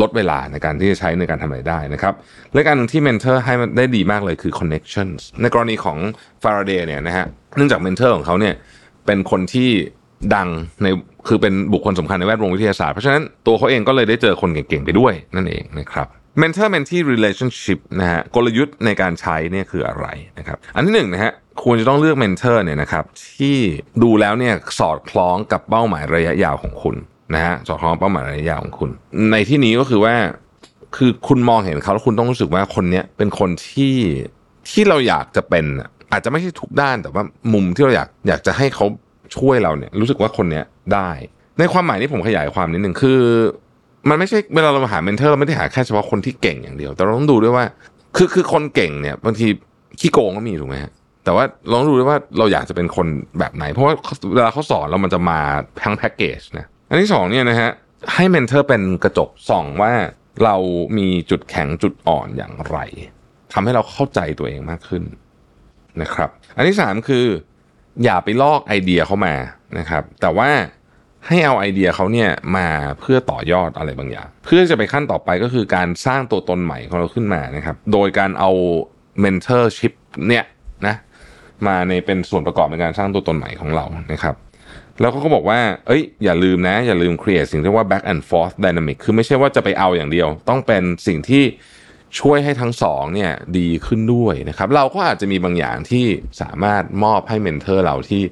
ลดเวลาในการที่จะใช้ในการทำอะไรได้นะครับและการที่เมนเทอร์ให้ได้ดีมากเลยคือ connections ในกรณีของฟาราเดย์เนี่ยนะฮะเนื่องจากเมนเทอร์ของเขาเนี่ยเป็นคนที่ดังในคือเป็นบุคคลสำคัญในแวดวงวิทยาศาสตร์เพราะฉะนั้นตัวเขาเองก็เลยได้เจอคนเก่งๆไปด้วยนั่นเองนะครับ mentor mentee relationship นะฮะกลยุทธ์ในการใช้เนี่ยคืออะไรนะครับอันที่หนึ่งนะฮะควรจะต้องเลือก mentor เนี่ยนะครับที่ดูแล้วเนี่ยสอดคล้องกับเป้าหมายระยะยาวของคุณนะฮะสอดคล้องเป้าหมายระยะยาวของคุณในที่นี้ก็คือว่าคือคุณมองเห็นเขาแล้วคุณต้องรู้สึกว่าคนเนี้ยเป็นคนที่ที่เราอยากจะเป็นอาจจะไม่ใช่ทุกด้านแต่ว่ามุมที่เราอยากอยากจะให้เขาช่วยเราเนี่ยรู้สึกว่าคนเนี้ยได้ในความหมายนี้ผมขยายความนิดนึงคือมันไม่ใช่เวลาเราหาเมนเทอร์เราไม่ได้หาแค่เฉพาะคนที่เก่งอย่างเดียวแต่เราต้องดูด้วยว่าคือคือคนเก่งเนี่ยบางทีขี้โกงก็มีถูกไหมฮะแต่ว่าเราต้องดูด้วยว่าเราอยากจะเป็นคนแบบไหนเพราะว่าเวลาเขาสอนเรามันจะมาทั้งแพ็กเกจนะอันที่สองเนี่ยนะฮะให้เมนเทอร์เป็นกระจกส่องว่าเรามีจุดแข็งจุดอ่อนอย่างไรทำให้เราเข้าใจตัวเองมากขึ้นนะครับอันที่สามคืออย่าไปลอกไอเดียเขามานะครับแต่ว่าให้เอาไอเดียเขาเนี่ยมาเพื่อต่อยอดอะไรบางอย่างเพื่อจะไปขั้นต่อไปก็คือการสร้างตัวตนใหม่ของเราขึ้นมานะครับโดยการเอา mentorship เนี่ยนะมาในเป็นส่วนประกอบในการสร้างตัวตนใหม่ของเรานะครับแล้วเขาก็บอกว่าเอ้ยอย่าลืมนะอย่าลืม create สิ่งที่เรียกว่า back and forth dynamic คือไม่ใช่ว่าจะไปเอาอย่างเดียวต้องเป็นสิ่งที่ช่วยให้ทั้งสองเนี่ยดีขึ้นด้วยนะครับเราก็อาจจะมีบางอย่างที่สามารถมอบให้เมนเทอร์เราที่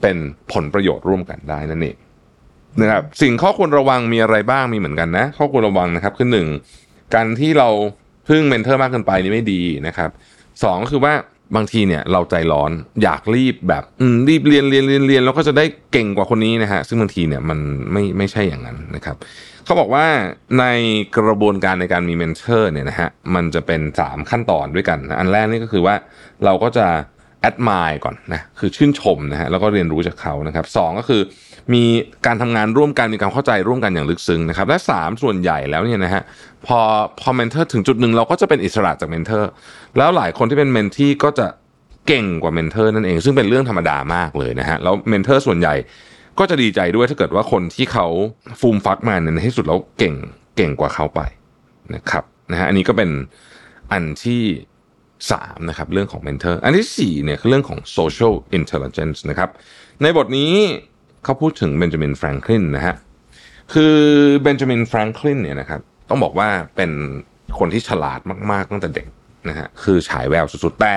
เป็นผลประโยชน์ร่วมกันได้นั่นเองนะครับสิ่งข้อควรระวังมีอะไรบ้างมีเหมือนกันนะข้อควรระวังนะครับคือหนึ่งการที่เราพึ่งเมนเทอร์มากเกินไปนี่ไม่ดีนะครับสองก็คือว่าบางทีเนี่ยเราใจร้อนอยากรีบแบบรีบเรียนเรียนเรียนเรียนแล้วก็จะได้เก่งกว่าคนนี้นะฮะซึ่งบางทีเนี่ยมันไม่ไม่ใช่อย่างนั้นนะครับเขาบอกว่าในกระบวนการในการมีเมนเทอร์เนี่ยนะฮะมันจะเป็นสามขั้นตอนด้วยกันอันแรกนี่ก็คือว่าเราก็จะแอดไมร์ก่อนนะคือชื่นชมนะฮะแล้วก็เรียนรู้จากเขานะครับสองก็คือมีการทำงานร่วมกันมีการเข้าใจร่วมกันอย่างลึกซึ้งนะครับและสามส่วนใหญ่แล้วเนี่ยนะฮะพอพอเมนเทอร์ถึงจุดหนึ่งเราก็จะเป็นอิสระจากเมนเทอร์แล้วหลายคนที่เป็นเมนทีก็จะเก่งกว่าเมนเทอร์นั่นเองซึ่งเป็นเรื่องธรรมดามากเลยนะฮะแล้วเมนเทอร์ส่วนใหญ่ก็จะดีใจด้วยถ้าเกิดว่าคนที่เขาฟูมฟักมาเนี่ยในที่สุดแล้วเก่งเก่งกว่าเขาไปนะครับนะฮะอันนี้ก็เป็นอันที่สามนะครับเรื่องของเมนเทอร์อันที่สี่เนี่ยคือเรื่องของ social intelligence นะครับในบทนี้เขาพูดถึงเบนจามินแฟรงคลินนะฮะคือเบนจามินแฟรงคลินเนี่ยนะครับต้องบอกว่าเป็นคนที่ฉลาดมากๆตั้งแต่เด็กนะฮะคือฉายแววสุดๆแต่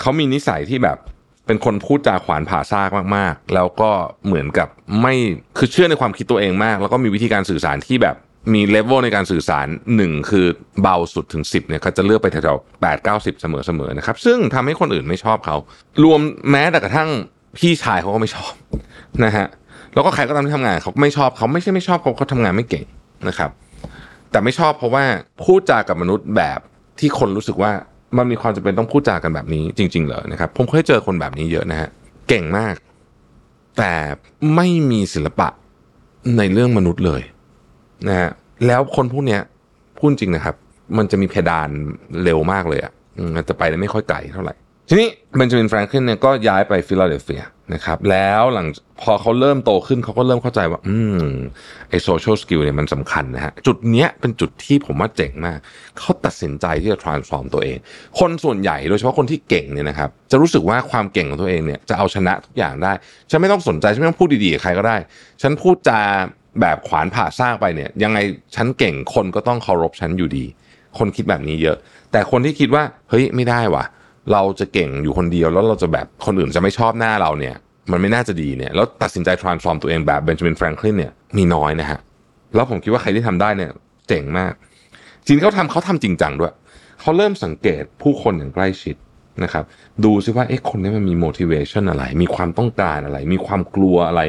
เขามีนิสัยที่แบบเป็นคนพูดจาขวานผ่าซากมากๆแล้วก็เหมือนกับไม่คือเชื่อในความคิดตัวเองมากแล้วก็มีวิธีการสื่อสารที่แบบมีเลเวลในการสื่อสารหนึ่งคือเบาสุดถึงสิบเนี่ยเขาจะเลือกไปแถวๆแปด เก้า สิบเสมอๆนะครับซึ่งทำให้คนอื่นไม่ชอบเขารวมแม้แต่กระทั่งพี่ชายเขาก็ไม่ชอบนะฮะแล้วก็ใครก็ตามที่ทำงานเขาไม่ชอบเขาไม่ใช่ไม่ชอบเขาเขาทำงานไม่เก่งนะครับแต่ไม่ชอบเพราะว่าพูดจากับมนุษย์แบบที่คนรู้สึกว่ามันมีความจำเป็นต้องพูดจากันแบบนี้จริงๆเหรอนะครับผมเคยเจอคนแบบนี้เยอะนะฮะเก่งมากแต่ไม่มีศิลปะในเรื่องมนุษย์เลยนะฮะแล้วคนพวกเนี้ยพูดจริงนะครับมันจะมีเพดานเร็วมากเลยอ่ะมันจะไปได้ไม่ค่อยไกลเท่าไหร่ทีนี้เบนจามินแฟรงคลินเนี่ยก็ย้ายไปฟิลาเดลเฟียนะครับแล้วหลังพอเขาเริ่มโตขึ้นเขาก็เริ่มเข้าใจว่าอืมไอ้โซเชียลสกิลเนี่ยมันสำคัญนะฮะจุดเนี้ยเป็นจุดที่ผมว่าเจ๋งมากเขาตัดสินใจที่จะ transform ตัวเองคนส่วนใหญ่โดยเฉพาะคนที่เก่งเนี่ยนะครับจะรู้สึกว่าความเก่งของตัวเองเนี่ยจะเอาชนะทุกอย่างได้ฉันไม่ต้องสนใจฉันไม่ต้องพูดดีๆกับใครก็ได้ฉันพูดจาแบบขวานผ่าซากไปเนี่ยยังไงฉันเก่งคนก็ต้องเคารพฉันอยู่ดีคนคิดแบบนี้เยอะแต่คนที่คิดว่าเฮ้ยไม่ได้ว่ะเราจะเก่งอยู่คนเดียวแล้วเราจะแบบคนอื่นจะไม่ชอบหน้าเราเนี่ยมันไม่น่าจะดีเนี่ยแล้วตัดสินใจ transform ตัวเองแบบเบนจามินแฟรงคลินเนี่ยมีน้อยนะฮะแล้วผมคิดว่าใครที่ทำได้เนี่ยเจ๋งมากจริงเขาทำเขาทำจริงจังด้วยเขาเริ่มสังเกตผู้คนอย่างใกล้ชิดนะครับดูซิว่าเอ๊ะคนนี้มันมี motivation อะไรมีความต้องการอะไรมีความกลัวอะไร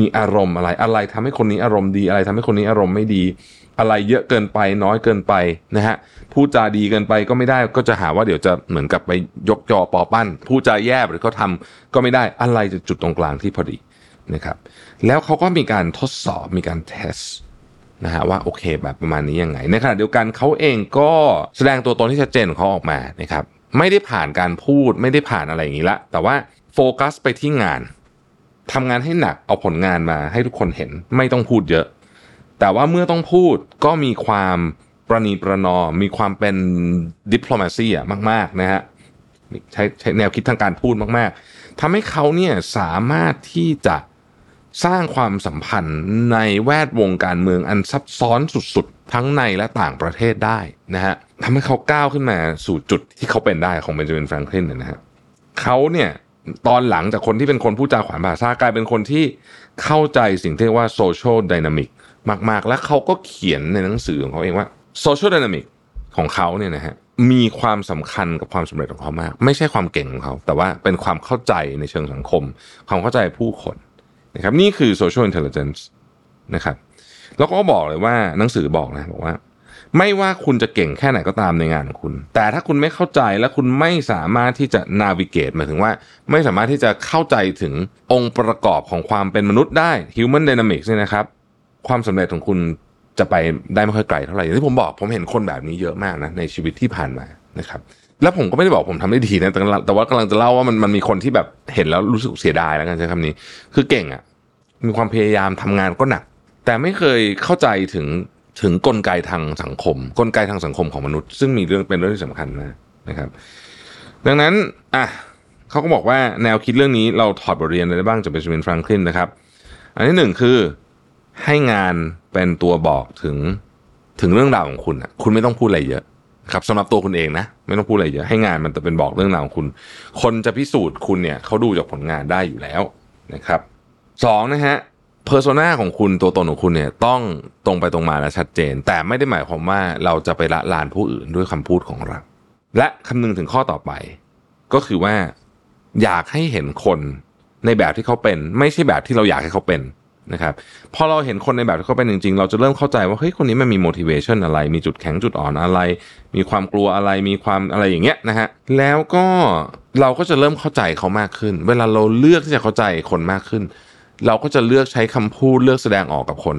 มีอารมณ์อะไรอะไรทำให้คนนี้อารมณ์ดีอะไรทำให้คนนี้อารมณ์ไม่ดีอะไรเยอะเกินไปน้อยเกินไปนะฮะพูดจาดีเกินไปก็ไม่ได้ก็จะหาว่าเดี๋ยวจะเหมือนกับไปยกจอปอปั้นพูดจาแย่หรือเขาทำก็ไม่ได้อะไรจะจุดตรงกลางที่พอดีนะครับแล้วเขาก็มีการทดสอบมีการเทสนะฮะว่าโอเคแบบประมาณนี้ยังไงในขณะเดียวกันเขาเองก็แสดงตัวตนที่ชัดเจนของเขาออกมานะครับไม่ได้ผ่านการพูดไม่ได้ผ่านอะไรอย่างนี้ละแต่ว่าโฟกัสไปที่งานทำงานให้หนักเอาผลงานมาให้ทุกคนเห็นไม่ต้องพูดเยอะ แต่ว่าเมื่อต้องพูดก็มีความประนีประนอมมีความเป็นดิปโลมาซีอ่ะมากๆนะฮะใช้ใช้แนวคิดทางการพูดมากๆทำให้เขาเนี่ยสามารถที่จะสร้างความสัมพันธ์ในแวดวงการเมืองอันซับซ้อนสุดๆทั้งในและต่างประเทศได้นะฮะทำให้เขาก้าวขึ้นมาสู่จุดที่เขาเป็นได้ของเบนจามินแฟรงคลินนะฮะเขาเนี่ยตอนหลังจากคนที่เป็นคนพูดจาขวานผ่าซากกลายเป็นคนที่เข้าใจสิ่งที่เรียกว่าโซเชียลไดนามิกมากๆและเขาก็เขียนในหนังสือของเขาเองว่าโซเชียลไดนามิกของเขาเนี่ยนะฮะมีความสำคัญกับความสำเร็จของเขามากไม่ใช่ความเก่งของเขาแต่ว่าเป็นความเข้าใจในเชิงสังคมความเข้าใจผู้คนนะครับนี่คือโซเชียลอินเทลลิเจนซ์นะครับแล้วก็บอกเลยว่าหนังสือบอกนะบอกว่าไม่ว่าคุณจะเก่งแค่ไหนก็ตามในงานของคุณแต่ถ้าคุณไม่เข้าใจและคุณไม่สามารถที่จะนาวิเกตหมายถึงว่าไม่สามารถที่จะเข้าใจถึงองค์ประกอบของความเป็นมนุษย์ได้ Human Dynamics เนี่ยนะครับความสำเร็จของคุณจะไปได้ไม่ค่อยไกลเท่าไหร่อย่างที่ผมบอกผมเห็นคนแบบนี้เยอะมากนะในชีวิตที่ผ่านมานะครับแล้วผมก็ไม่ได้บอกผมทำได้ดีนะแต่แต่ว่ากำลังจะเล่าว่ามันมันมีคนที่แบบเห็นแล้วรู้สึกเสียดายแล้วกันใช้คำนี้คือเก่งอ่ะมีความพยายามทำงานก็หนักแต่ไม่เคยเข้าใจถึงถึงกลไกทางสังคมกลไกทางสังคมของมนุษย์ซึ่งมีเรื่องเป็นเรื่องที่สำคัญนะนะครับดังนั้นอ่ะเขาก็บอกว่าแนวคิดเรื่องนี้เราถอดบทเรียนอะไรได้บ้างจากเบนจามินแฟรงคลินนะครับอันที่หนึ่งคือให้งานเป็นตัวบอกถึงถึงเรื่องราวของคุณนะคุณไม่ต้องพูดอะไรเยอะครับสำหรับตัวคุณเองนะไม่ต้องพูดอะไรเยอะให้งานมันจะเป็นบอกเรื่องราวของคุณคนจะพิสูจน์คุณเนี่ยเขาดูจากผลงานได้อยู่แล้วนะครับสองนะฮะเพอร์โซน่าของคุณตัวตนของคุณเนี่ยต้องตรงไปตรงมาและชัดเจนแต่ไม่ได้หมายความว่าเราจะไปละลานผู้อื่นด้วยคำพูดของเราและคำนึงถึงข้อต่อไปก็คือว่าอยากให้เห็นคนในแบบที่เขาเป็นไม่ใช่แบบที่เราอยากให้เขาเป็นนะครับพอเราเห็นคนในแบบที่เขาเป็นจริงๆเราจะเริ่มเข้าใจว่าเฮ้ยคนนี้มันมี motivation อะไรมีจุดแข็งจุดอ่อนอะไรมีความกลัวอะไรมีความอะไรอย่างเงี้ยนะฮะแล้วก็เราก็จะเริ่มเข้าใจเขามากขึ้นเวลาเราเลือกที่จะเข้าใจคนมากขึ้นเราก็จะเลือกใช้คำพูดเลือกแสดงออกกับคน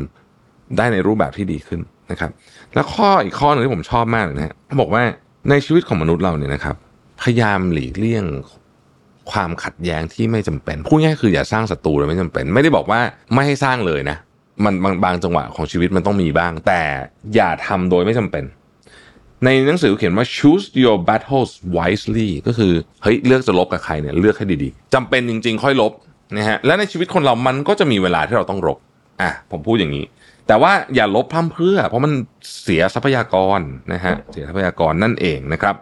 ได้ในรูปแบบที่ดีขึ้นนะครับและข้ออีกข้อหนึ่งที่ผมชอบมากเลยนะฮะเขาบอกว่าในชีวิตของมนุษย์เราเนี่ยนะครับพยายามหลีกเลี่ยงความขัดแย้งที่ไม่จำเป็นพูดง่ายคืออย่าสร้างศัตรูเลยไม่จำเป็นไม่ได้บอกว่าไม่ให้สร้างเลยนะมันบางบางจังหวะของชีวิตมันต้องมีบ้างแต่อย่าทำโดยไม่จำเป็นในหนังสือเขียนว่า choose your battles wisely ก็คือเฮ้ยเลือกจะลบกับใครเนี่ยเลือกให้ดีๆจำเป็นจริงๆค่อยลบนะฮะและในชีวิตคนเรามันก็จะมีเวลาที่เราต้องรบอ่ะผมพูดอย่างนี้แต่ว่าอย่าลบพร่ำเพรื่อเพราะมันเสียทรัพยากรนะฮะเสียทรัพยากรนั่นเองนะครับ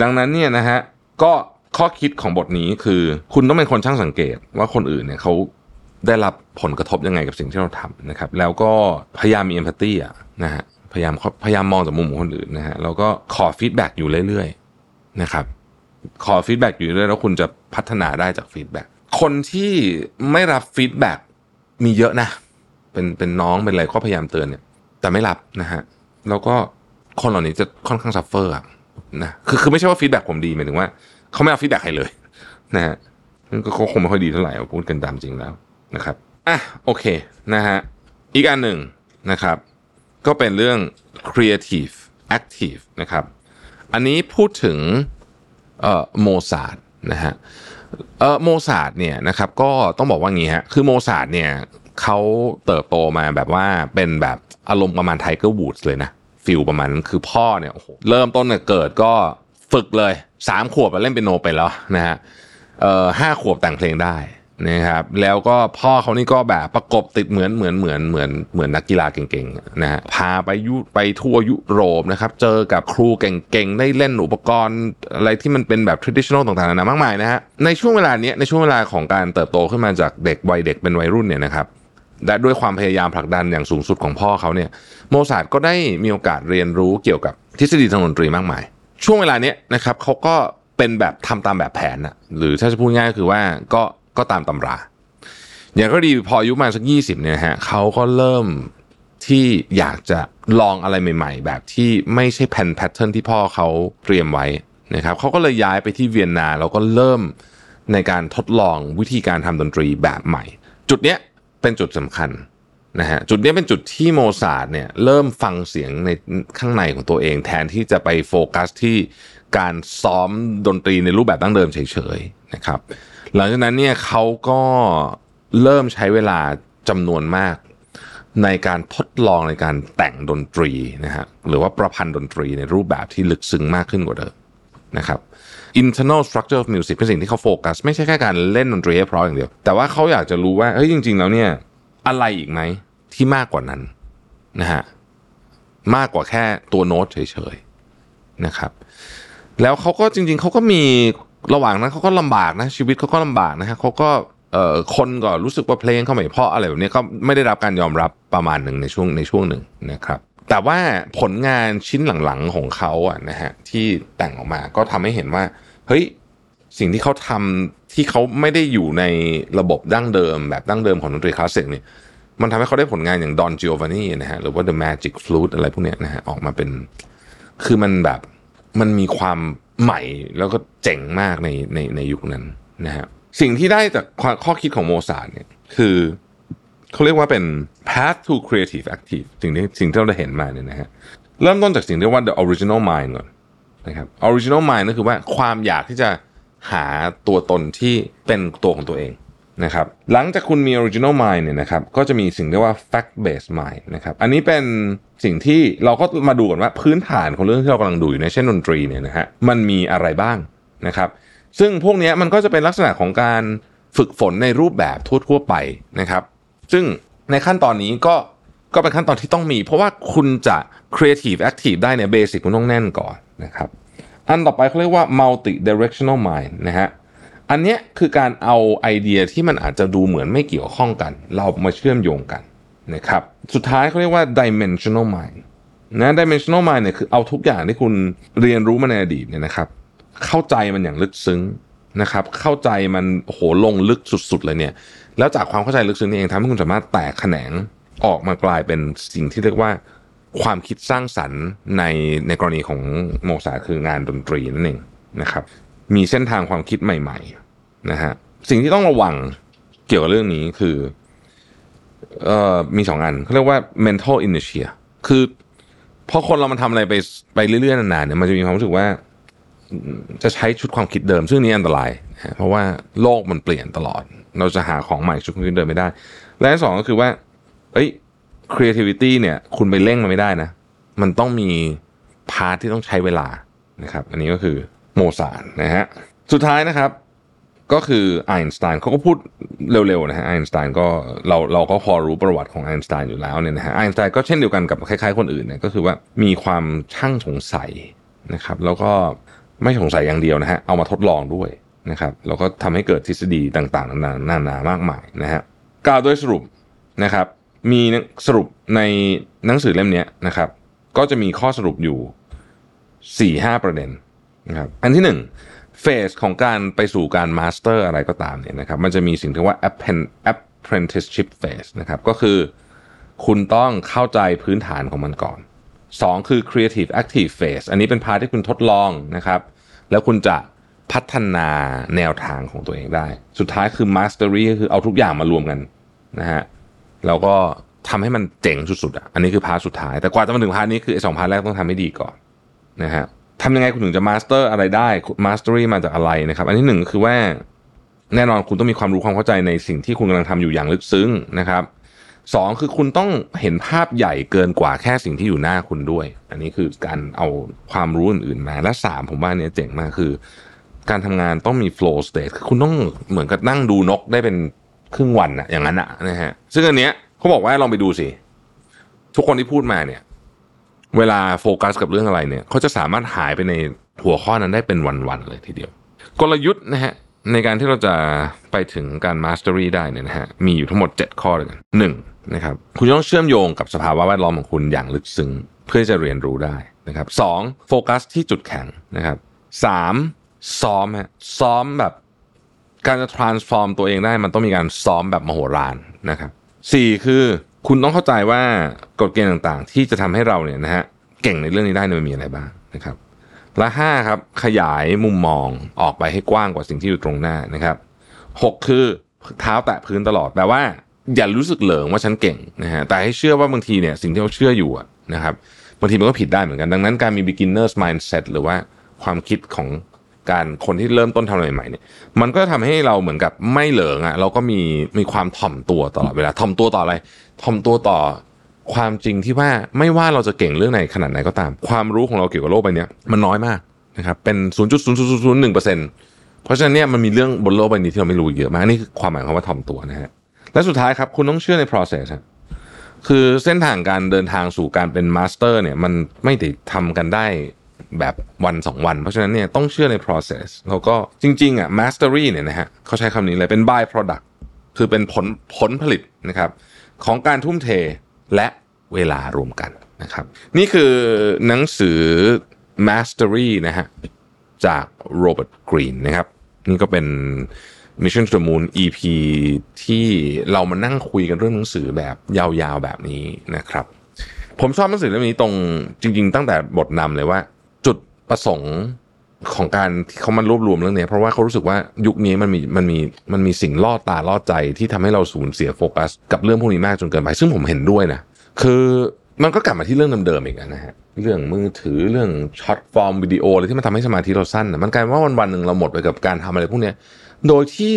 ดังนั้นเนี่ยนะฮะก็ข้อคิดของบทนี้คือคุณต้องเป็นคนช่างสังเกตว่าคนอื่นเนี่ยเขาได้รับผลกระทบยังไงกับสิ่งที่เราทำนะครับแล้วก็พยายามมีเอมพัตตี้อ่ะนะฮะพยายามพยายามมองจากมุมของคนอื่นนะฮะแล้วก็ขอฟีดแบ็กอยู่เรื่อยๆนะครับขอฟีดแบ็กอยู่เรื่อยแล้วคุณจะพัฒนาได้จากฟีดแบ็กคนที่ไม่รับฟีดแบ็กมีเยอะนะเป็นเป็นน้องเป็นอะไรก็พยายามเตือนเนี่ยแต่ไม่รับนะฮะแล้วก็คนเหล่านี้จะค่อนข้างซัฟเฟอร์อ่ะนะคือคือไม่ใช่ว่าฟีดแบ็กผมดีหมายถึงว่าเขาไม่เอาฟีดแบ็กให้เลยนะฮะก็คงไม่ค่อยดีเท่าไหร่พูดกันตามจริงแล้วนะครับอ่ะโอเคนะฮะอีกอันหนึ่งนะครับก็เป็นเรื่อง creative active นะครับอันนี้พูดถึงเอ่อโมซาร์ทนะฮะเอ่อโมซาร์ทเนี่ยนะครับก็ต้องบอกว่างี้ฮะคือโมซาร์ทเนี่ยเขาเติบโตมาแบบว่าเป็นแบบอารมณ์ประมาณไทเกอร์วูดส์เลยนะฟิลประมาณคือพ่อเนี่ยโอ้โหเริ่มต้นเนี่ยเกิดก็ฝึกเลยสามขวบเล่นเปียโนไปแล้วนะฮะเอ่อห้าขวบแต่งเพลงได้นะครับแล้วก็พ่อเขานี่ก็แบบประกบติดเหมือนเหมือนเหมือนเหมือนเหมือนนักกีฬาเก่งๆนะฮะพาไปยุไปทั่วยุโรปนะครับเจอกับครูเก่งๆได้เล่นอุปกรณ์อะไรที่มันเป็นแบบ traditional ต่างๆนานามากมายนะฮะในช่วงเวลาเนี้ยในช่วงเวลาของการเติบโตขึ้นมาจากเด็กวัยเด็กเป็นวัยรุ่นเนี่ยนะครับและด้วยความพยายามผลักดันอย่างสูงสุดของพ่อเขาเนี่ยโมซาร์ทก็ได้มีโอกาสเรียนรู้เกี่ยวกับทฤษฎีทางดนตรีมากมายช่วงเวลาเนี้ยนะครับเขาก็เป็นแบบทำตามแบบแผนนะหรือถ้าจะพูดง่ายคือว่าก็ก็ตามตำราอย่างก็ดีพออายุมาสักยี่สิบเนี่ยฮะเขาก็เริ่มที่อยากจะลองอะไรใหม่ๆแบบที่ไม่ใช่แพนแพทเทิร์นที่พ่อเขาเตรียมไว้นะครับเขาก็เลยย้ายไปที่เวียนนาแล้วก็เริ่มในการทดลองวิธีการทำดนตรีแบบใหม่จุดเนี้ยเป็นจุดสำคัญนะฮะจุดนี้เป็นจุดที่โมซาร์ทเนี่ยเริ่มฟังเสียงในข้างในของตัวเองแทนที่จะไปโฟกัสที่การซ้อมดนตรีในรูปแบบดั้งเดิมเฉยๆนะครับหลังจากนั้นเนี่ยเขาก็เริ่มใช้เวลาจำนวนมาก ในการทดลองในการแต่งดนตรีนะฮะหรือว่าประพันธ์ดนตรีในรูปแบบที่ลึกซึ้งมากขึ้นกว่าเดิมนะครับ internal structure of music เป็นสิ่งที่เขาโฟกัสไม่ใช่แค่การเล่นดนตรีให้เพราะอย่างเดียวแต่ว่าเขาอยากจะรู้ว่าเฮ้ยจริงๆแล้วเนี่ยอะไรอีกไหมที่มากกว่านั้นนะฮะมากกว่าแค่ตัวโน้ตเฉยๆนะครับแล้วเขาก็จริงๆเขาก็มีระหว่างนั้นเขาก็ลำบากนะชีวิตเขาก็ลำบากนะฮะเขาก็เอ่อคนก็รู้สึกว่าเพลงเขาไม่เพราะอะไรแบบนี้ก็ไม่ได้รับการยอมรับประมาณหนึ่งในช่วงในช่วงหนึ่งนะครับแต่ว่าผลงานชิ้นหลังๆของเขาอ่ะนะฮะที่แต่งออกมาก็ทำให้เห็นว่าเฮ้ยสิ่งที่เขาทำที่เขาไม่ได้อยู่ในระบบดั้งเดิมแบบดั้งเดิมของดนตรีคลาสสิกเนี่ยมันทำให้เขาได้ผลงานอย่าง Don Giovanni นะฮะหรือว่า The Magic Flute อะไรพวกเนี้ยนะฮะออกมาเป็นคือมันแบบมันมีความใหม่แล้วก็เจ๋งมากในในในยุคนั้นนะฮะสิ่งที่ได้จากข้อคิดของโมซาร์ทเนี่ยคือเขาเรียกว่าเป็น path to creative active สิ่งที่สิ่งที่เราได้เห็นมาเนี่ยนะฮะเริ่มต้นจากสิ่งที่เรียกว่า the original mind ก่อนนะครับ original mind ก็คือว่าความอยากที่จะหาตัวตนที่เป็นตัวของตัวเองนะครับหลังจากคุณมี original mind เนี่ยนะครับก็จะมีสิ่งเรียกว่า fact based mind นะครับอันนี้เป็นสิ่งที่เราก็มาดูกันว่าพื้นฐานของเรื่องที่เรากำลังดูอยู่ในเช่นดนตรีเนี่ยนะฮะมันมีอะไรบ้างนะครับซึ่งพวกนี้มันก็จะเป็นลักษณะของการฝึกฝนในรูปแบบทั่วๆไปนะครับซึ่งในขั้นตอนนี้ก็ก็เป็นขั้นตอนที่ต้องมีเพราะว่าคุณจะ creative active ได้เนี่ยเบสิกคุณต้องแน่นก่อนนะครับอันต่อไปเขาเรียกว่า multi directional mind นะฮะอันเนี้ยคือการเอาไอเดียที่มันอาจจะดูเหมือนไม่เกี่ยวข้องกันเรามาเชื่อมโยงกันนะครับสุดท้ายเขาเรียกว่า dimensional mind นะ dimensional mind เนี่ยคือเอาทุกอย่างที่คุณเรียนรู้มาในอดีตเนี่ยนะครับเข้าใจมันอย่างลึกซึ้งนะครับเข้าใจมันโหลงลึกสุดๆเลยเนี่ยแล้วจากความเข้าใจลึกซึ้งนี่เองทำให้คุณสามารถแตกแขนงออกมากลายเป็นสิ่งที่เรียกว่าความคิดสร้างสรรค์ในในกรณีของโมซาร์ทคืองานดนตรีนั่นเองนะครับมีเส้นทางความคิดใหม่ๆนะฮะสิ่งที่ต้องระวังเกี่ยวกับเรื่องนี้คือเอ่อมีสองอันเขาเรียกว่า mental inertia คือพอคนเรามันทำอะไรไปไปเรื่อยๆนานๆเนี่ยมันจะมีความรู้สึกว่าจะใช้ชุดความคิดเดิมซึ่งนี่อันตรายนะเพราะว่าโลกมันเปลี่ยนตลอดเราจะหาของใหม่ชุดความคิดเดิมไม่ได้และสองก็คือว่าเอ้ย creativity เนี่ยคุณไปเร่งมันไม่ได้นะมันต้องมีพาร์ทที่ต้องใช้เวลานะครับอันนี้ก็คือโมซาร์ทนะฮะสุดท้ายนะครับก็คือไอน์สไตน์เขาก็พูดเร็วๆนะฮะไอน์สไตน์ก็เราเราก็พอรู้ประวัติของไอน์สไตน์อยู่แล้วเนี่ยนะฮะไอน์สไตน์ก็เช่นเดียวกันกับคล้ายๆคนอื่นเนี่ยก็คือว่ามีความช่างสงสัยนะครับแล้วก็ไม่สงสัยอย่างเดียวนะฮะเอามาทดลองด้วยนะครับแล้วก็ทำให้เกิดทฤษฎีต่างๆนานานานามากมายนะฮะกล่าวโดยสรุปนะครับมีสรุปในหนังสือเล่มนี้นะครับก็จะมีข้อสรุปอยู่ สี่ถึงห้า ประเด็นนะครับอันที่หนึ่งเฟสของการไปสู่การมาสเตอร์อะไรก็ตามเนี่ยนะครับมันจะมีสิ่งที่ว่า apprenticeship phase นะครับก็คือคุณต้องเข้าใจพื้นฐานของมันก่อนสองคือ creative active phase อันนี้เป็นพาร์ทที่คุณทดลองนะครับแล้วคุณจะพัฒนาแนวทางของตัวเองได้สุดท้ายคือ mastery ก็คือเอาทุกอย่างมารวมกันนะฮะแล้วก็ทำให้มันเจ๋งสุดๆอ่ะอันนี้คือพาร์ทสุดท้ายแต่กว่าจะมาถึงพาร์ทนี้คือไอ้สองพาร์ทแรกต้องทำให้ดีก่อนนะฮะทำยังไงคุณถึงจะ master อะไรได้ mastery มาจากอะไรนะครับอันที่หนึ่งคือว่าแน่นอนคุณต้องมีความรู้ความเข้าใจในสิ่งที่คุณกำลังทำอยู่อย่างลึกซึ้งนะครับสองคือคุณต้องเห็นภาพใหญ่เกินกว่าแค่สิ่งที่อยู่หน้าคุณด้วยอันนี้คือการเอาความรู้อื่นๆมาและสามผมว่าเนี่ยเจ๋งมากคือการทำงานต้องมี flow state คือคุณต้องเหมือนกับนั่งดูนกได้เป็นครึ่งวันอะอย่างนั้นอะนะฮะซึ่งอันเนี้ยเขาบอกว่าลองไปดูสิทุกคนที่พูดมาเนี่ยเวลาโฟกัสกับเรื่องอะไรเนี่ยเขาจะสามารถหายไปในหัวข้อนั้นได้เป็นวันๆเลยทีเดียวกลยุทธ์นะฮะในการที่เราจะไปถึงการ mastery ได้เนี่ยนะฮะมีอยู่ทั้งหมดเจ็ดข้อด้วยกันหนึ่งนะครับคุณต้องเชื่อมโยงกับสภาวะแวดล้อมของคุณอย่างลึกซึ้งเพื่อจะเรียนรู้ได้นะครับสองโฟกัสที่จุดแข็งนะครับสามซ้อมฮะซ้อมแบบการจะ transform ตัวเองได้มันต้องมีการซ้อมแบบมโหฬารนะครับสี่คือคุณต้องเข้าใจว่ากฎเกณฑ์ต่างๆที่จะทำให้เราเนี่ยนะฮะเก่งในเรื่องนี้ได้มันมีอะไรบ้างนะครับและห้าครับขยายมุมมองออกไปให้กว้างกว่าสิ่งที่อยู่ตรงหน้านะครับหกคือเท้าแตะพื้นตลอดแปลว่าอย่ารู้สึกเหลิงว่าฉันเก่งนะฮะแต่ให้เชื่อว่าบางทีเนี่ยสิ่งที่เราเชื่ออยู่นะครับบางทีมันก็ผิดได้เหมือนกันดังนั้นการมี beginner's mindset หรือว่าความคิดของ การคนที่เริ่มต้นทำอะไรใหม่เนี่ยมันก็ทำให้เราเหมือนกับไม่เหลิงอ่ะเราก็มีมีความถ่อมตัวตลอดเวลาถ่อมตัวต่ออะไรถ่อมตัวต่อความจริงที่ว่าไม่ว่าเราจะเก่งเรื่องไหนขนาดไหนก็ตามความรู้ของเราเกี่ยวกับโลกใบนี้มันน้อยมากนะครับเป็น ศูนย์จุดศูนย์ศูนย์ศูนย์หนึ่งเปอร์เซ็นต์ เพราะฉะนั้นเนี่ยมันมีเรื่องบนโลกใบนี้ที่เราไม่รู้เยอะมากนี่คือความหมายของว่าถ่อมตัวนะฮะและสุดท้ายครับคุณต้องเชื่อใน process ฮะคือเส้นทางการเดินทางสู่การเป็นมาสเตอร์เนี่ยมันไม่ได้ทำกันได้แบบวันสองวันเพราะฉะนั้นเนี่ยต้องเชื่อใน process แล้วก็จริงๆอ่ะ mastery เนี่ยนะฮะเขาใช้คำนี้เลยเป็น by product คือเป็นผลผลผลิตนะครับของการทุ่มเทและเวลารวมกันนะครับนี่คือหนังสือ Mastery นะฮะจากโรเบิร์ตกรีนนะครับนี่ก็เป็น Mission to the Moon อี พี ที่เรามานั่งคุยกันเรื่องหนังสือแบบยาวๆแบบนี้นะครับผมชอบหนังสือเล่มนี้ตรงจริงๆตั้งแต่บทนำเลยว่าจุดประสงค์ของการที่เขามันรวบรวมเรื่องนี้เพราะว่าเขารู้สึกว่ายุคนี้มันมีมันมีมันมีสิ่งล่อตาล่อใจที่ทำให้เราสูญเสียโฟกัสกับเรื่องพวกนี้มากจนเกินไปซึ่งผมเห็นด้วยนะคือมันก็กลับมาที่เรื่องเดิมๆอีกนะฮะเรื่องมือถือเรื่องช็อตฟอร์มวิดีโออะไรที่มันทำให้สมาธิเราสั้นนะมันกลายว่าวันๆหนึ่งเราหมดไปกับการทำอะไรพวกนี้โดยที่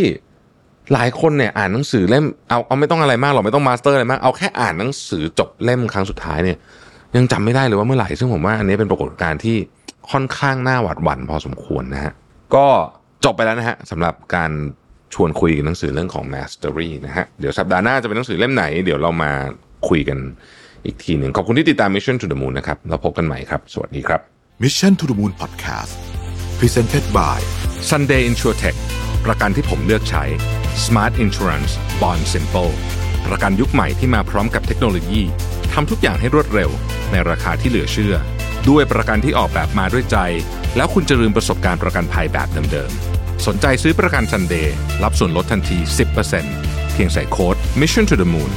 หลายคนเนี่ยอ่านหนังสือเล่มเอาเอาไม่ต้องอะไรมากหรอกไม่ต้องมาสเตอร์อะไรมากเอาแค่อ่านหนังสือจบเล่มครั้งสุดท้ายเนี่ยยังจำไม่ได้เลยว่าเมื่อไหร่ซึ่งผมว่าอันนี้เป็นปรากฏการณ์ที่ค่อนข้างน่าหวาดหวั่นพอสมควรนะฮะก็จบไปแล้วนะฮะสำหรับการชวนคุยหนังสือเรื่องของ Mastery นะฮะเดี๋ยวสัปดาห์หน้าจะเป็นหนังสือเล่มไหนเดี๋ยวเรามาคุยกันอีกทีหนึ่งขอบคุณที่ติดตาม Mission to the Moon นะครับเราพบกันใหม่ครับสวัสดีครับ Mission to the Moon Podcast Presented by Sunday InsurTech ประกันที่ผมเลือกใช้ Smart Insurance Bond Simple ประกันยุคใหม่ที่มาพร้อมกับเทคโนโลยีทำทุกอย่างให้รวดเร็วในราคาที่เหลือเชื่อด้วยประกันที่ออกแบบมาด้วยใจแล้วคุณจะลืมประสบการณ์ประกันภัยแบบเดิมๆสนใจซื้อประกัน Sunday รับส่วนลดทันที สิบเปอร์เซ็นต์ เพียงใส่โค้ด Mission to the Moon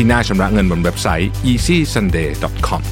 ที่หน้าชำระเงินบนเว็บไซต์ อีซี่ซันเดย์ ดอท คอม